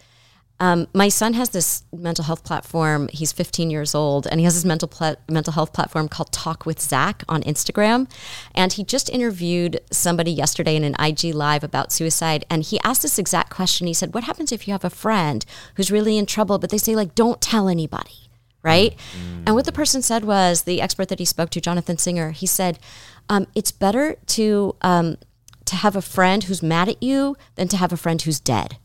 My son has this mental health platform. He's 15 years old, and he has this mental health platform called Talk with Zach on Instagram. And he just interviewed somebody yesterday in an IG Live about suicide, and he asked this exact question. He said, what happens if you have a friend who's really in trouble, but they say, like, don't tell anybody, right? Mm-hmm. And what the person said was, the expert that he spoke to, Jonathan Singer, he said, it's better to have a friend who's mad at you than to have a friend who's dead.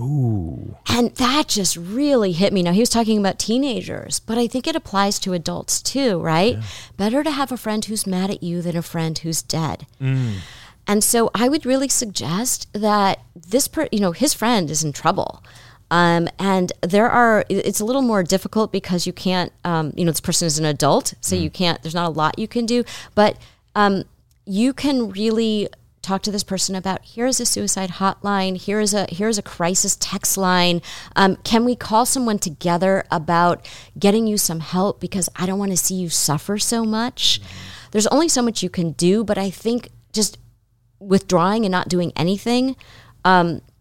Ooh. And that just really hit me. Now, he was talking about teenagers, but I think it applies to adults too, right? Yeah. Better to have a friend who's mad at you than a friend who's dead. Mm. And so I would really suggest that this, his friend is in trouble. And it's a little more difficult because you can't, this person is an adult, so you can't, there's not a lot you can do, but you can really talk to this person about, here is a suicide hotline, here is a crisis text line. Can we call someone together about getting you some help, because I don't want to see you suffer so much. Mm-hmm. There's only so much you can do, but I think just withdrawing and not doing anything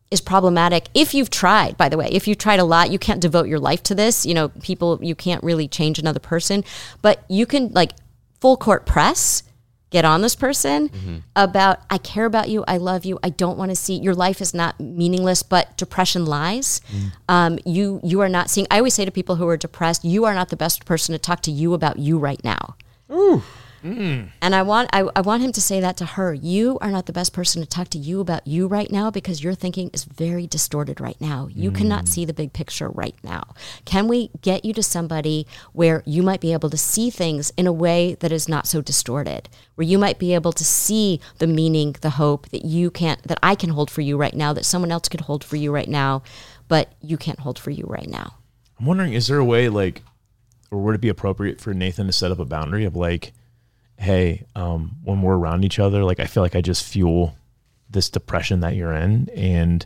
is problematic. If you've tried, by the way, if you've tried a lot, you can't devote your life to this. You know, people, you can't really change another person, but you can, like, full court press, get on this person about, I care about you, I love you, I don't want to see, your life is not meaningless, but depression lies. Mm. You are not seeing, I always say to people who are depressed, you are not the best person to talk to you about you right now. Ooh. Mm. And I want him to say that to her. You are not the best person to talk to you about you right now, because your thinking is very distorted right now. You cannot see the big picture right now. Can we get you to somebody where you might be able to see things in a way that is not so distorted, where you might be able to see the meaning, the hope that you can't, that I can hold for you right now, that someone else could hold for you right now, but you can't hold for you right now. I'm wondering, is there a way, like, or would it be appropriate for Nathan to set up a boundary of, like, hey, when we're around each other, like, I feel like I just fuel this depression that you're in. And,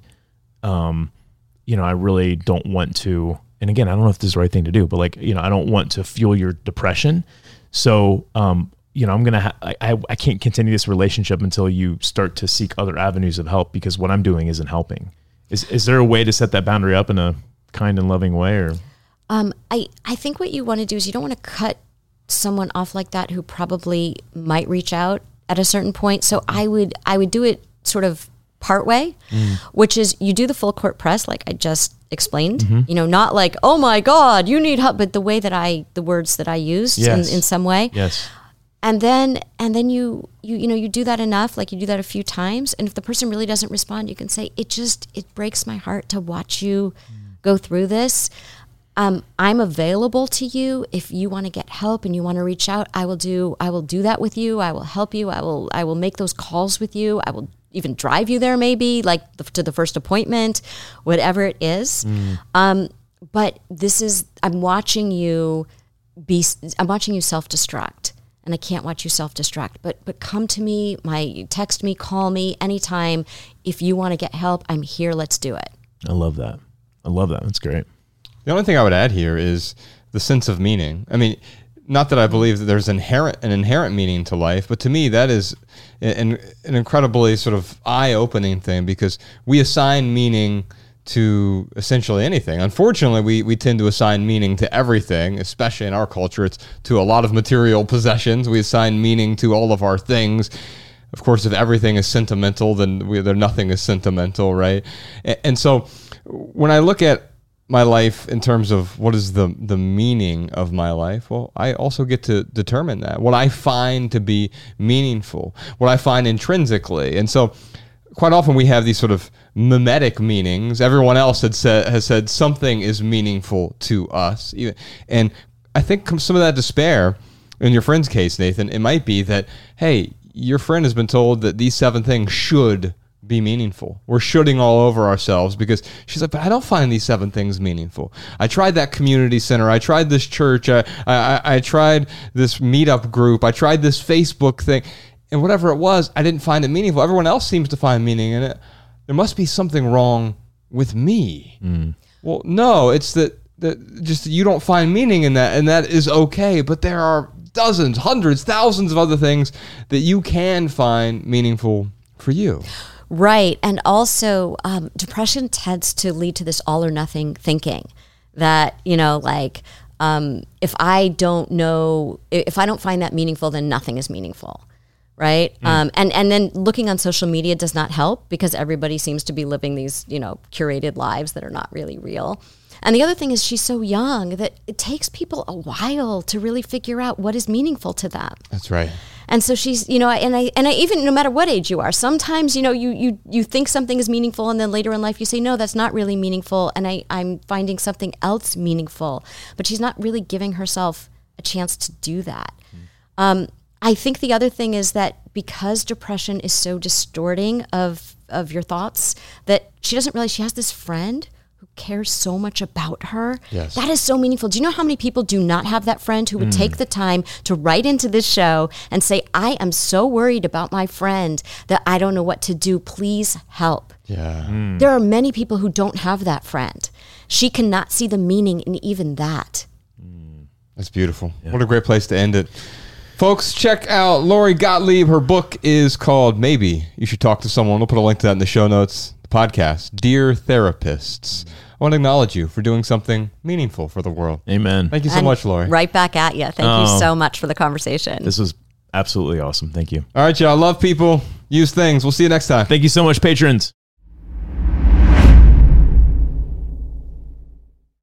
I really don't want to, and again, I don't know if this is the right thing to do, but, like, you know, I don't want to fuel your depression. So, I'm going to, I can't continue this relationship until you start to seek other avenues of help, because what I'm doing isn't helping. Is there a way to set that boundary up in a kind and loving way, or? I think what you want to do is, you don't want to cut someone off like that, who probably might reach out at a certain point. So I would do it sort of part way, which is, you do the full court press, like I just explained, not like, oh my God, you need help, but the way that the words that I used in some way. Yes. And then you do that enough, like, you do that a few times. And if the person really doesn't respond, you can say, it breaks my heart to watch you go through this. I'm available to you. If you want to get help and you want to reach out, I will do that with you. I will help you. I will make those calls with you. I will even drive you there, maybe, like, to the first appointment, whatever it is. But I'm watching you self-destruct, and I can't watch you self-destruct, but come to me, text me, call me anytime. If you want to get help, I'm here. Let's do it. I love that. That's great. The only thing I would add here is the sense of meaning. I mean, not that I believe that there's an inherent meaning to life, but to me that is an incredibly sort of eye-opening thing, because we assign meaning to essentially anything. Unfortunately, we tend to assign meaning to everything, especially in our culture. It's to a lot of material possessions. We assign meaning to all of our things. Of course, if everything is sentimental, then nothing is sentimental, right? And so when I look at my life in terms of what is the meaning of my life, well, I also get to determine that, what I find to be meaningful, what I find intrinsically. And so quite often we have these sort of mimetic meanings. Everyone else has said something is meaningful to us. And I think some of that despair, in your friend's case, Nathan, it might be that, hey, your friend has been told that these 7 things should be meaningful. We're shooting all over ourselves because she's like, but I don't find these 7 things meaningful. I tried that community center. I tried this church. I tried this meetup group. I tried this Facebook thing. And whatever it was, I didn't find it meaningful. Everyone else seems to find meaning in it. There must be something wrong with me. Mm. Well, no, it's that just you don't find meaning in that, and that is okay. But there are dozens, hundreds, thousands of other things that you can find meaningful for you. Right. And also, depression tends to lead to this all or nothing thinking that, you know, like, if I don't find that meaningful, then nothing is meaningful. Right. Mm. And then looking on social media does not help because everybody seems to be living these, you know, curated lives that are not really real. And the other thing is she's so young that it takes people a while to really figure out what is meaningful to them. That's right. And so she's, you know, and I even, no matter what age you are, sometimes, you know, you think something is meaningful and then later in life you say, no, that's not really meaningful. And I'm finding something else meaningful, but she's not really giving herself a chance to do that. Mm. I think the other thing is that because depression is so distorting of your thoughts that she doesn't realize she has this friend who cares so much about her. Yes. That is so meaningful. Do you know how many people do not have that friend who would take the time to write into this show and say, I am so worried about my friend that I don't know what to do. Please help. Yeah. Mm. There are many people who don't have that friend. She cannot see the meaning in even that. Mm. That's beautiful. Yeah. What a great place to end it. Folks, check out Lori Gottlieb. Her book is called Maybe You Should Talk to Someone. We'll put a link to that in the show notes. Podcast, Dear Therapists. I want to acknowledge you for doing something meaningful for the world. Amen. Thank you so much, Lori. Right back at you. Thank you so much for the conversation. This was absolutely awesome. Thank you. All right, y'all. Love people. Use things. We'll see you next time. Thank you so much, patrons.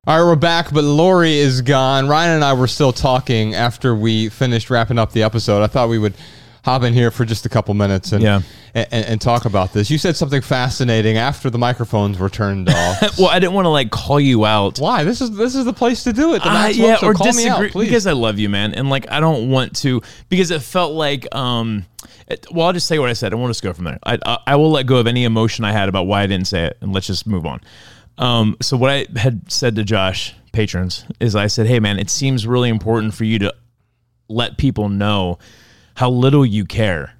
All right, we're back, but Lori is gone. Ryan and I were still talking after we finished wrapping up the episode. I thought we would hop in here for just a couple minutes and talk about this. You said something fascinating after the microphones were turned off. Well, I didn't want to like call you out. Why? This is the place to do it. Or call disagree, me out, please. Because I love you, man. And like, I don't want to, because it felt like, I'll just say what I said. I won't just go from there. I will let go of any emotion I had about why I didn't say it. And let's just move on. So what I had said to Josh, patrons, is I said, hey man, it seems really important for you to let people know how little you care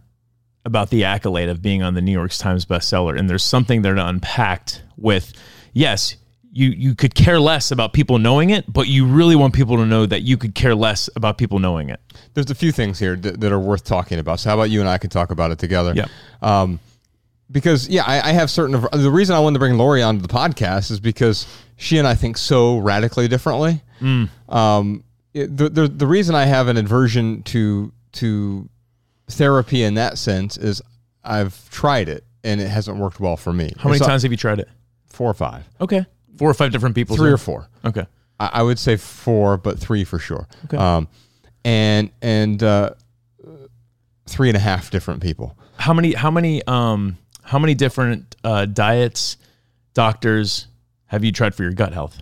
about the accolade of being on the New York Times bestseller. And there's something there to unpack with, yes, you could care less about people knowing it, but you really want people to know that you could care less about people knowing it. There's a few things here that are worth talking about. So how about you and I can talk about it together? Yeah. Because, yeah, I have certain... The reason I wanted to bring Lori onto the podcast is because she and I think so radically differently. Mm. The reason I have an aversion to therapy in that sense is I've tried it and it hasn't worked well for me. How many times have you tried it? 4 or 5. Okay. 4 or 5 different people. 3 or 4. Okay. I would say 4, but 3 for sure. Okay. And 3.5 different people. How many different diets, doctors have you tried for your gut health?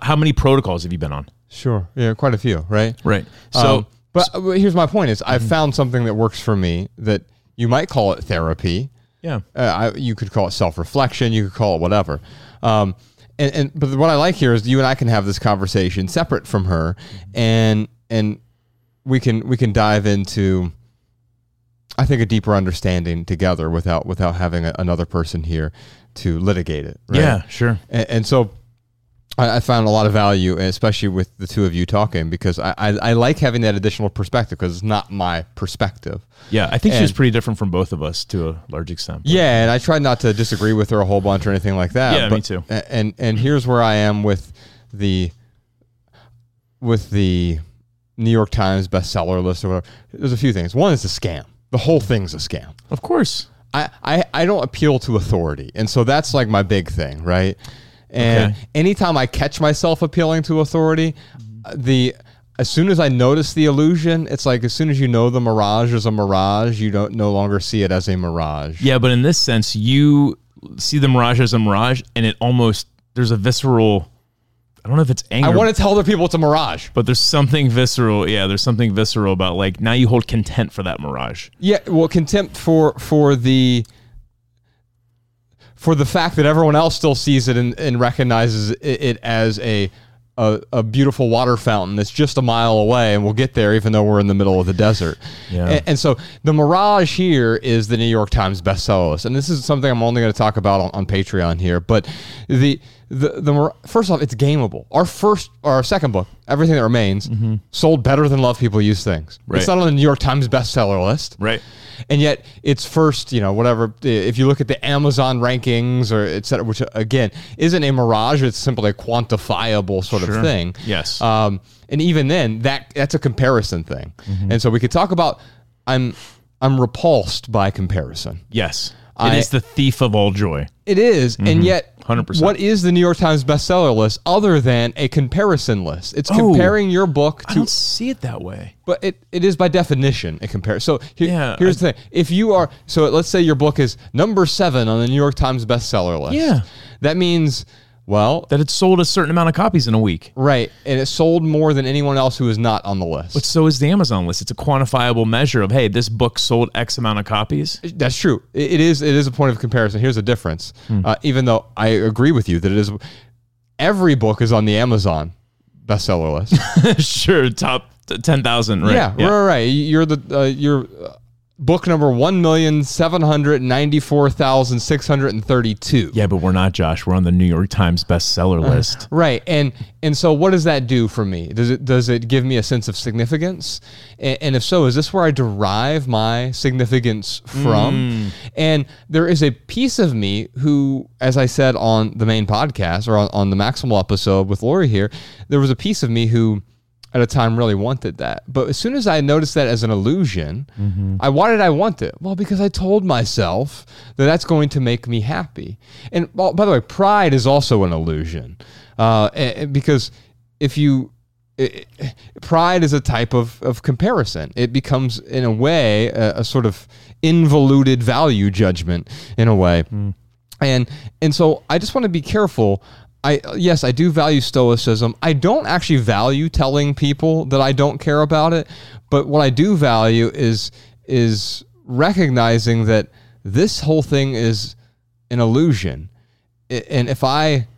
How many protocols have you been on? Sure. Yeah. Quite a few. Right. Right. So, but here's my point is I've found something that works for me that you might call it therapy. Yeah. You could call it self-reflection. You could call it whatever. But what I like here is you and I can have this conversation separate from her and we can dive into, I think, a deeper understanding together without having another person here to litigate it. Right? Yeah, sure. And so I found a lot of value, especially with the two of you talking, because I like having that additional perspective because it's not my perspective. Yeah, I think she was pretty different from both of us to a large extent. Yeah, and I tried not to disagree with her a whole bunch or anything like that. Yeah, me too. And here's where I am with the New York Times bestseller list or whatever. There's a few things. One is the scam. The whole thing's a scam. Of course. I don't appeal to authority, and so that's like my big thing, right? And anytime I catch myself appealing to authority, as soon as I notice the illusion, it's like as soon as you know the mirage is a mirage, you don't no longer see it as a mirage. Yeah, but in this sense, you see the mirage as a mirage, and it almost, there's a visceral, I don't know if it's anger. I want to tell other people it's a mirage. But there's something visceral. Yeah, there's something visceral about like, now you hold contempt for that mirage. Yeah, well, contempt for the... for the fact that everyone else still sees it and recognizes it as a beautiful water fountain that's just a mile away, and we'll get there even though we're in the middle of the desert. Yeah. And so the mirage here is the New York Times bestseller list. And this is something I'm only going to talk about on Patreon here, but the first off, it's gameable. Our second book, Everything That Remains, mm-hmm. sold better than Love People Use Things. Right. It's not on the New York Times bestseller list. Right. And yet it's first, whatever, if you look at the Amazon rankings or et cetera, which again, isn't a mirage. It's simply a quantifiable sort of thing. Yes. And even then that's a comparison thing. Mm-hmm. And so we could talk about, I'm repulsed by comparison. Yes. It is the thief of all joy. It is. Mm-hmm. And yet 100%. What is the New York Times bestseller list other than a comparison list? It's comparing your book to... I don't see it that way. But it is by definition a comparison. So here's the thing. If you are... So let's say your book is number 7 on the New York Times bestseller list. Yeah. That means... Well, that it sold a certain amount of copies in a week. Right. And it sold more than anyone else who is not on the list. But so is the Amazon list. It's a quantifiable measure of, hey, this book sold X amount of copies. That's true. It is a point of comparison. Here's the difference. Even though I agree with you that it is, every book is on the Amazon bestseller list. Sure. Top 10,000. Right. Yeah. Right. You're the, book number 1,794,632. Yeah, but we're not, Josh. We're on the New York Times bestseller list. Right. And so what does that do for me? Does it give me a sense of significance? And if so, is this where I derive my significance from? And there is a piece of me who, as I said on the main podcast or on the Maximal episode with Lori here, there was a piece of me who at a time really wanted that. But as soon as I noticed that as an illusion, why did I want it? Well, because I told myself that that's going to make me happy. And well, by the way, pride is also an illusion. Because pride is a type of comparison. It becomes, in a way, a sort of involuted value judgment in a way. And so I just want to be careful. I do value stoicism. I don't actually value telling people that I don't care about it, but what I do value is recognizing that this whole thing is an illusion. And if I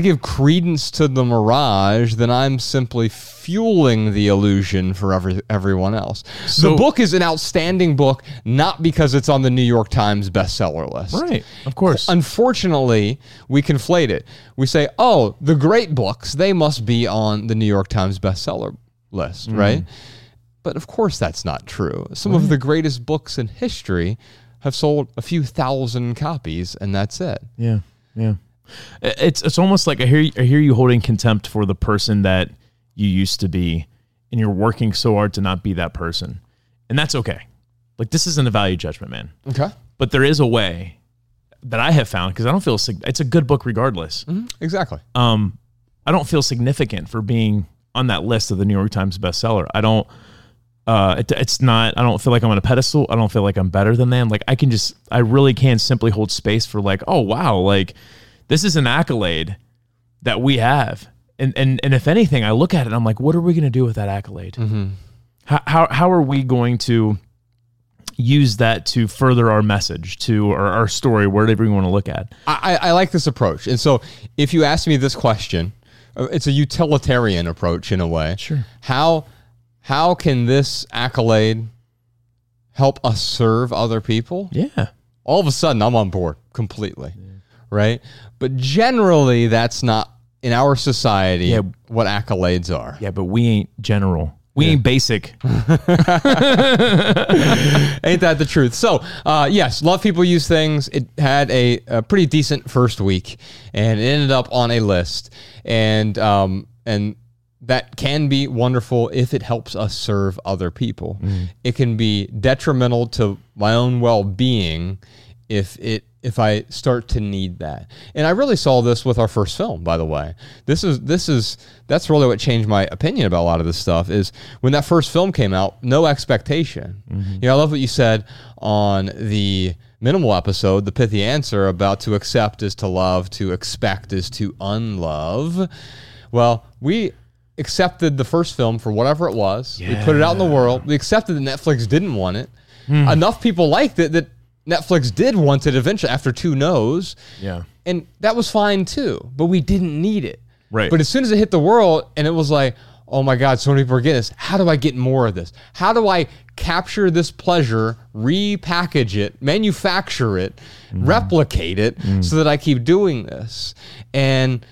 give credence to the mirage, then I'm simply fueling the illusion for everyone else. So, the book is an outstanding book, not because it's on the New York Times bestseller list. Right, of course. Unfortunately, we conflate it. We say, oh, the great books, they must be on the New York Times bestseller list, right? But of course that's not true. Some of the greatest books in history have sold a few thousand copies, and that's it. Yeah. It's almost like I hear you holding contempt for the person that you used to be, and you're working so hard to not be that person, and that's okay. Like, this isn't a value judgment, man. Okay, but there is a way that I have found, because I don't feel it's a good book regardless. Exactly. I don't feel significant for being on that list of the New York Times bestseller. I don't. It's not. I don't feel like I'm on a pedestal. I don't feel like I'm better than them. Like I really can simply hold space for like, oh wow, like. This is an accolade that we have. And if anything, I look at it and I'm like, what are we going to do with that accolade? How are we going to use that to further our message, to our story, whatever you want to look at? I like this approach. And so if you ask me this question, it's a utilitarian approach in a way. Sure. How can this accolade help us serve other people? Yeah. All of a sudden, I'm on board completely. Yeah. Right? But generally, that's not, in our society, what accolades are. Yeah, but we ain't general. We ain't basic. Ain't that the truth? So, yes, Love People Use Things. It had a pretty decent first week, and it ended up on a list. And that can be wonderful if it helps us serve other people. It can be detrimental to my own well-being if I start to need that. And I really saw this with our first film, by the way. That's really what changed my opinion about a lot of this stuff, is when that first film came out, no expectation. I love what you said on the minimal episode, the pithy answer about to accept is to love, to expect is to unlove. Well, we accepted the first film for whatever it was. Yeah. We put it out in the world. We accepted that Netflix didn't want it. Enough people liked it that Netflix did want it eventually after two no's. Yeah. And that was fine too, but we didn't need it. Right. But as soon as it hit the world and it was like, oh my God, so many people are getting this. How do I get more of this? How do I capture this pleasure, repackage it, manufacture it, replicate it so that I keep doing this? And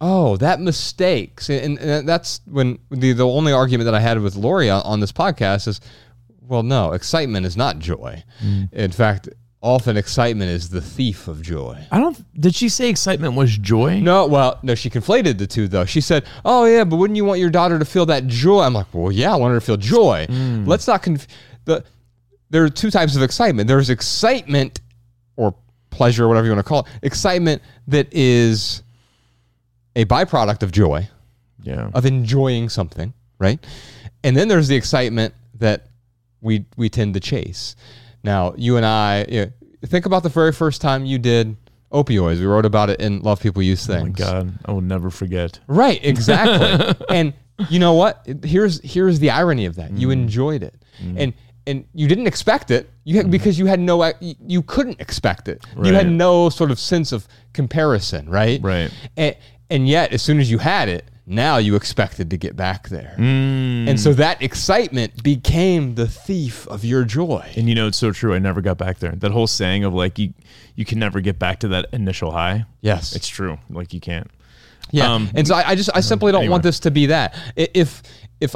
oh, that mistakes. And that's when the only argument that I had with Lori on this podcast is, well, no, excitement is not joy. In fact, often excitement is the thief of joy. Did she say excitement was joy? No, well, no, she conflated the two though. She said, oh yeah, but wouldn't you want your daughter to feel that joy? I'm like, well, yeah, I want her to feel joy. Let's not there are two types of excitement. There's excitement or pleasure, or whatever you want to call it. Excitement that is a byproduct of joy, of enjoying something, right? And then there's the excitement that we tend to chase. Now, you and I, think about the very first time you did opioids. We wrote about it in Love People Use Things. Oh, my God. I will never forget. Right, exactly. And you know what? Here's the irony of that. You enjoyed it. And you didn't expect it because you had no, you couldn't expect it. Right. You had no sort of sense of comparison, right? Right. And yet, as soon as you had it, now you expected to get back there. And so that excitement became the thief of your joy. And you know, it's so true. I never got back there. That whole saying of like, you can never get back to that initial high. Yes. It's true. Like you can't. Yeah. And so I simply don't want this to be that. If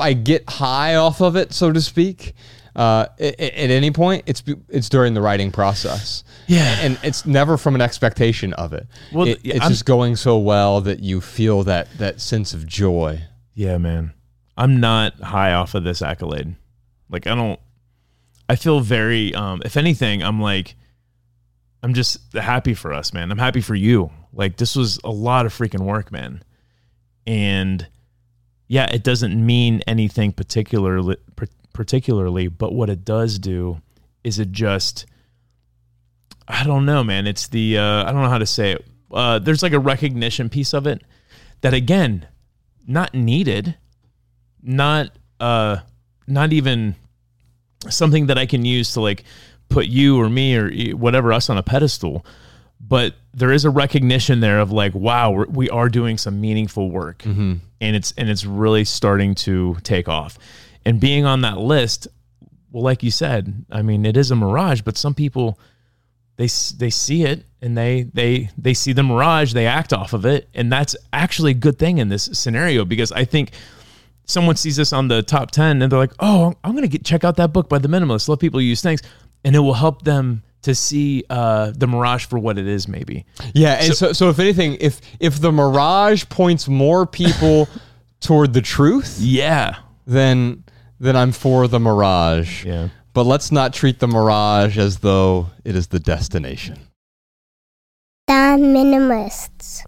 I get high off of it, so to speak, at any point, it's during the writing process. Yeah. And it's never from an expectation of it. Well, it's just going so well that you feel that sense of joy. Yeah, man. I'm not high off of this accolade. Like, I feel very, if anything, I'm just happy for us, man. I'm happy for you. Like, this was a lot of freaking work, man. And yeah, it doesn't mean anything particularly, but what it does do is it just, I don't know, man. It's the, I don't know how to say it. There's like a recognition piece of it that, again, not needed, not even something that I can use to like put you or me or whatever us on a pedestal. But there is a recognition there of like, wow, we are doing some meaningful work, and it's really starting to take off. And being on that list, well, like you said, I mean, it is a mirage, but some people, they see it and they see the mirage, they act off of it. And that's actually a good thing in this scenario, because I think someone sees this on the top 10 and they're like, oh, I'm going to check out that book by The Minimalists, Love People Use Things. And it will help them to see the mirage for what it is, maybe. Yeah. And so if anything, if the mirage points more people toward the truth, yeah, then I'm for the mirage. Yeah. But let's not treat the mirage as though it is the destination. The Minimalists.